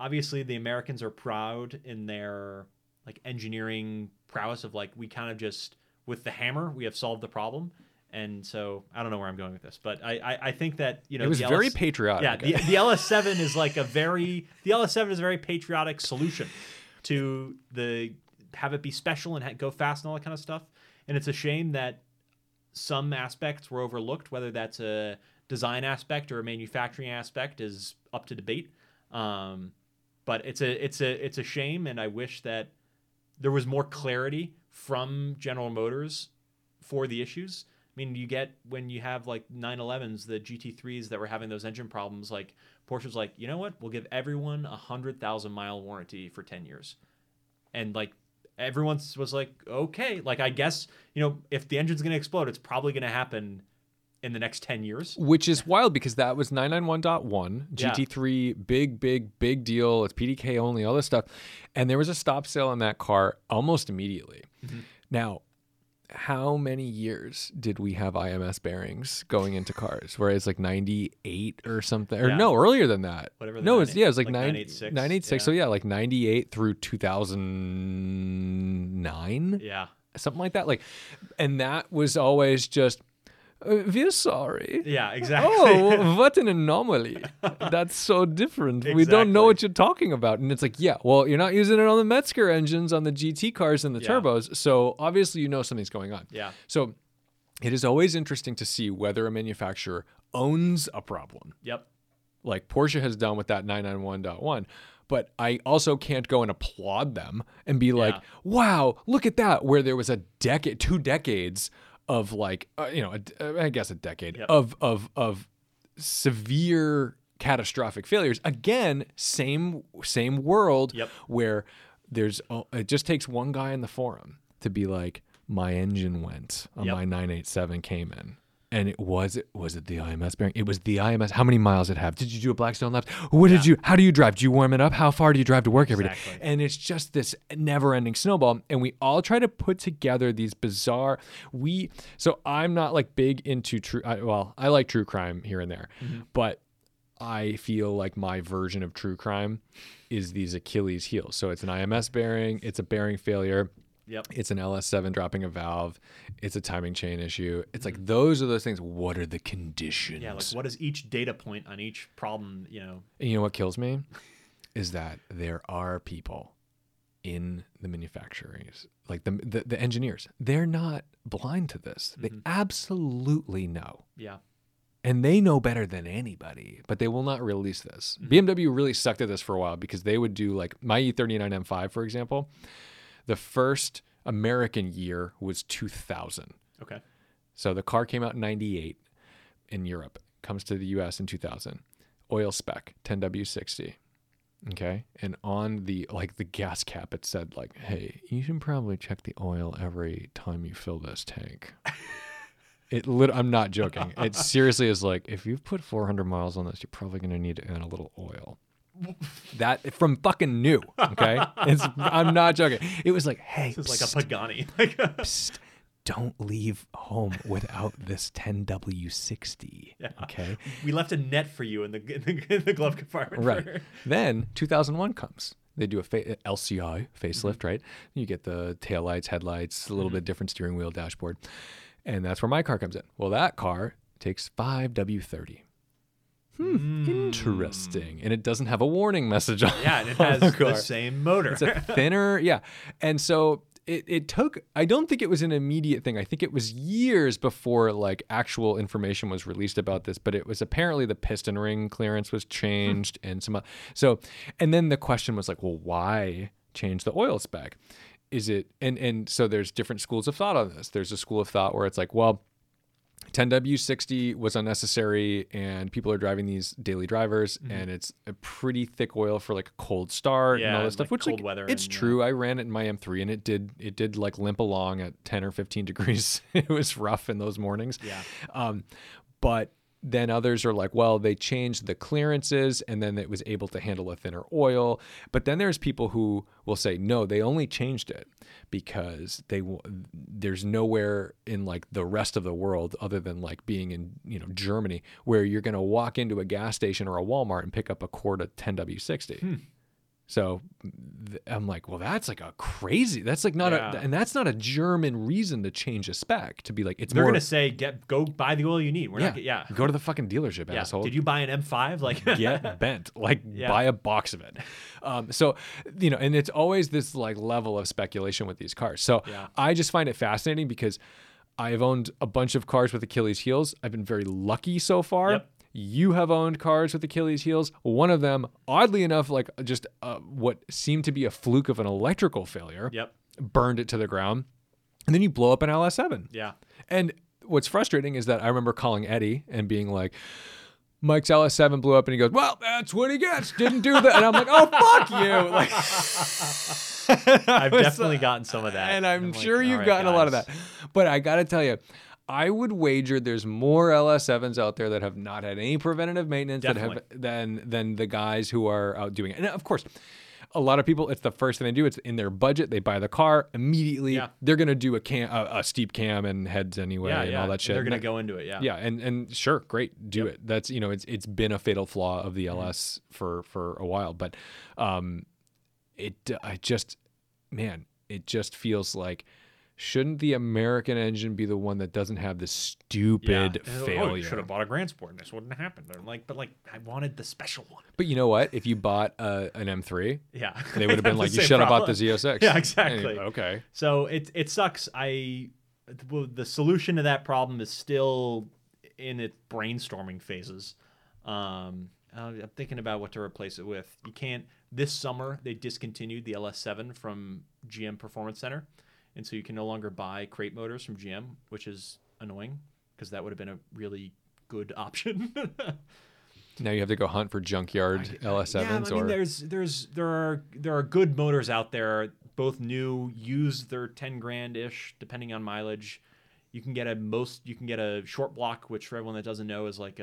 obviously, the Americans are proud in their like engineering prowess of like, we kind of just, with the hammer, we have solved the problem. And so I don't know where I'm going with this, but I think that, you know, it was very patriotic. Yeah, the LS7 is like a very patriotic solution to have it be special and go fast and all that kind of stuff. And it's a shame that some aspects were overlooked, whether that's a design aspect or a manufacturing aspect is up to debate. But it's a shame, and I wish that there was more clarity from General Motors for the issues. I mean, you get when you have like 911s, the GT3s that were having those engine problems, like Porsche's like, you know what? We'll give everyone 100,000 mile warranty for 10 years. And like everyone was like, okay, like I guess, you know, if the engine's going to explode, it's probably going to happen in the next 10 years. Which is wild because that was 991.1, GT3, big deal. It's PDK only, all this stuff. And there was a stop sale on that car almost immediately. Mm-hmm. Now, how many years did we have IMS bearings going into cars? Whereas like 98 or something, or no, earlier than that. Whatever. No, it was like 996. 986. So yeah, like 98 through 2009. Yeah. Something like that. Like, and that was always just, we're sorry. Yeah, exactly. Oh, what an anomaly. That's so different. Exactly. We don't know what you're talking about. And it's like, yeah, well, you're not using it on the Metzger engines, on the GT cars and the turbos. So obviously, you know, something's going on. Yeah. So it is always interesting to see whether a manufacturer owns a problem. Yep. Like Porsche has done with that 991.1. But I also can't go and applaud them and be like, wow, look at that, where there was a decade, 2 decades of like, you know, I guess a decade of severe catastrophic failures. Again, same world where there's it just takes one guy in the forum to be like, my engine went on my 987 Cayman. And it was the IMS bearing? It was the IMS. How many miles did it have? Did you do a Blackstone lap? What did you? How do you drive? Do you warm it up? How far do you drive to work every day? And it's just this never-ending snowball. And we all try to put together these bizarre. So I'm not like big into true. I like true crime here and there, but I feel like my version of true crime is these Achilles heels. So it's an IMS bearing. It's a bearing failure. Yep. It's an LS7 dropping a valve. It's a timing chain issue. It's like those are those things. What are the conditions? Yeah, like what is each data point on each problem, you know? And you know what kills me? Is that there are people in the manufacturers, like the engineers. They're not blind to this. They absolutely know. Yeah. And they know better than anybody, but they will not release this. BMW really sucked at this for a while because they would do like my E39 M5, for example. The first American year was 2000. Okay. So the car came out in 98 in Europe, comes to the US in 2000. Oil spec, 10W60. Okay. And on the gas cap, it said like, hey, you should probably check the oil every time you fill this tank. I'm not joking. It seriously is like, if you've put 400 miles on this, you're probably going to need to add a little oil. That from fucking new, okay? I'm not joking. It was like, hey, this is like a Pagani. Psst, don't leave home without this 10W60, okay? We left a net for you in the glove compartment. Right. Then 2001 comes. They do a LCI facelift, right? You get the taillights, headlights, a little bit different steering wheel, dashboard. And that's where my car comes in. Well, that car takes 5W30. Interesting. And it doesn't have a warning message on it. Yeah, and it has the same motor. It's a thinner, yeah. And so it took, I don't think it was an immediate thing. I think it was years before like actual information was released about this, but it was apparently the piston ring clearance was changed and some, so, and then the question was like, well, why change the oil spec? Is it, and so there's different schools of thought on this. There's a school of thought where it's like, well, 10W60 was unnecessary and people are driving these daily drivers and it's a pretty thick oil for like a cold start and all this stuff, which cold weather it's true. I ran it in my M3 and it did like limp along at 10 or 15 degrees. It was rough in those mornings. Yeah. But then others are like, well, they changed the clearances and then it was able to handle a thinner oil. But then there's people who will say, no, they only changed it because there's nowhere in like the rest of the world other than like being in, you know, Germany, where you're going to walk into a gas station or a Walmart and pick up a quart of 10W60. So I'm like, well, that's like a crazy, that's like not a, and that's not a German reason to change a spec to be like, it's they're more. They're going to say, go buy the oil you need. We're not, go to the fucking dealership, asshole. Did you buy an M5? Like, get bent, like buy a box of it. So, you know, and it's always this like level of speculation with these cars. So I just find it fascinating because I've owned a bunch of cars with Achilles heels. I've been very lucky so far. Yep. You have owned cars with Achilles heels. One of them, oddly enough, like just what seemed to be a fluke of an electrical failure, burned it to the ground. And then you blow up an LS7. Yeah. And what's frustrating is that I remember calling Eddie and being like, Mike's LS7 blew up, and he goes, well, that's what he gets. Didn't do that. And I'm like, oh, fuck you. Like, I've definitely gotten some of that. And I'm sure you've gotten a lot of that. But I got to tell you, I would wager there's more LS7s out there that have not had any preventative maintenance than the guys who are out doing it. And of course, a lot of people, it's the first thing they do. It's in their budget. They buy the car immediately. Yeah. They're going to do a steep cam and heads anyway all that shit. They're going to go into it. Yeah. Yeah. And sure. Great. Do it. That's, you know, it's been a fatal flaw of the LS for a while, but it just feels like, shouldn't the American engine be the one that doesn't have this stupid failure? Oh, you should have bought a Grand Sport and this wouldn't have happened. I'm like, I wanted the special one. But you know what? If you bought an M3 they would have been like, you should have bought the Z06. Yeah, exactly. Anyway, okay. So it sucks. The solution to that problem is still in its brainstorming phases. I'm thinking about what to replace it with. You can't. This summer, they discontinued the LS7 from GM Performance Center. And so you can no longer buy crate motors from GM, which is annoying because that would have been a really good option. Now you have to go hunt for junkyard LS7s. Yeah, I mean, there are good motors out there, both new, used. They're $10,000-ish, depending on mileage. You can get a short block, which for everyone that doesn't know is like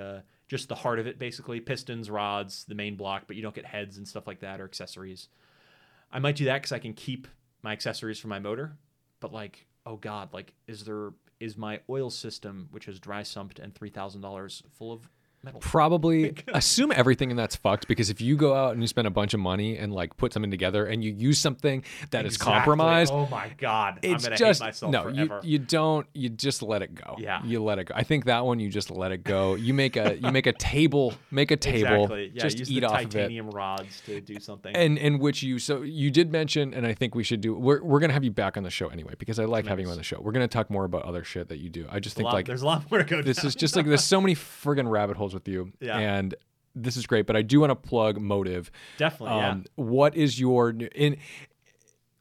just the heart of it, basically pistons, rods, the main block, but you don't get heads and stuff like that or accessories. I might do that because I can keep my accessories for my motor, but like, oh god, like is my oil system, which is dry sumped and $3,000, full of metal? Probably. Assume everything in that's fucked, because if you go out and you spend a bunch of money and like put something together and you use something that is compromised, oh my god, I'm gonna hate myself forever. You just let it go. Yeah, you let it go. I think that one, you just let it go. You make a table. Make a table. Exactly. Yeah, just use eat the off titanium of it. Rods to do something. And which you did mention, and I think we should do. We're gonna have you back on the show anyway, because I like having you on the show. We're gonna talk more about other shit that you do. I just think there's a lot more to go. This down. Is just like there's so many friggin' rabbit holes with you, yeah. And this is great, but I do want to plug Motive. Definitely. What is your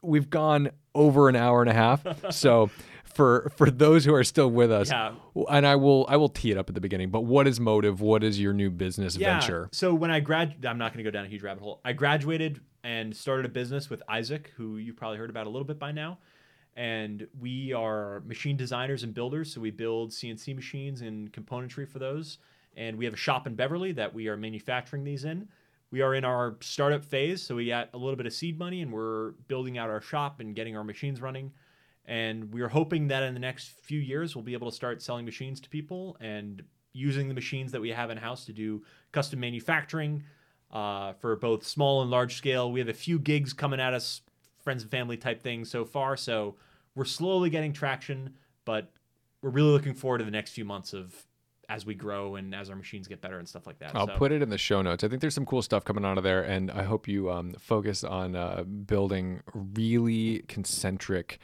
we've gone over an hour and a half, so for those who are still with us, yeah. And I will tee it up at the beginning, but what is Motive? What is your new business venture? So when I'm not going to go down a huge rabbit hole. I graduated and started a business with Isaac, who you probably heard about a little bit by now. And we are machine designers and builders, so we build CNC machines and componentry for those. And we have a shop in Beverly that we are manufacturing these in. We are in our startup phase, so we got a little bit of seed money, and we're building out our shop and getting our machines running. And we're hoping that in the next few years, we'll be able to start selling machines to people and using the machines that we have in-house to do custom manufacturing for both small and large scale. We have a few gigs coming at us, friends and family type things so far. So we're slowly getting traction, but we're really looking forward to the next few months of as we grow and as our machines get better and stuff like that. I'll put it in the show notes. I think there's some cool stuff coming out of there, and I hope you focus on building really concentric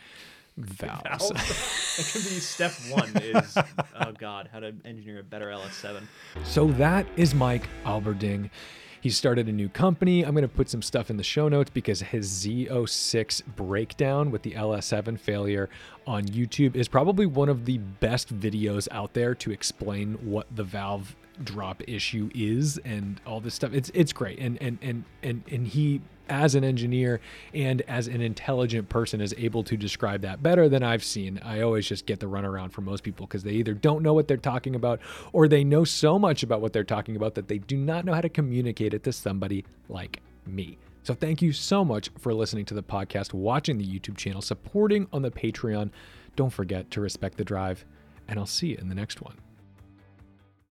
valves. That could be step one is, oh God, how to engineer a better LS7. So that is Mike Alberding. He started a new company. I'm going to put some stuff in the show notes because his Z06 breakdown with the LS7 failure on YouTube is probably one of the best videos out there to explain what the valve drop issue is and all this stuff. It's great. And he, as an engineer and as an intelligent person, is able to describe that better than I've seen. I always just get the runaround from most people because they either don't know what they're talking about or they know so much about what they're talking about that they do not know how to communicate it to somebody like me. So thank you so much for listening to the podcast, watching the YouTube channel, supporting on the Patreon. Don't forget to respect the drive, and I'll see you in the next one.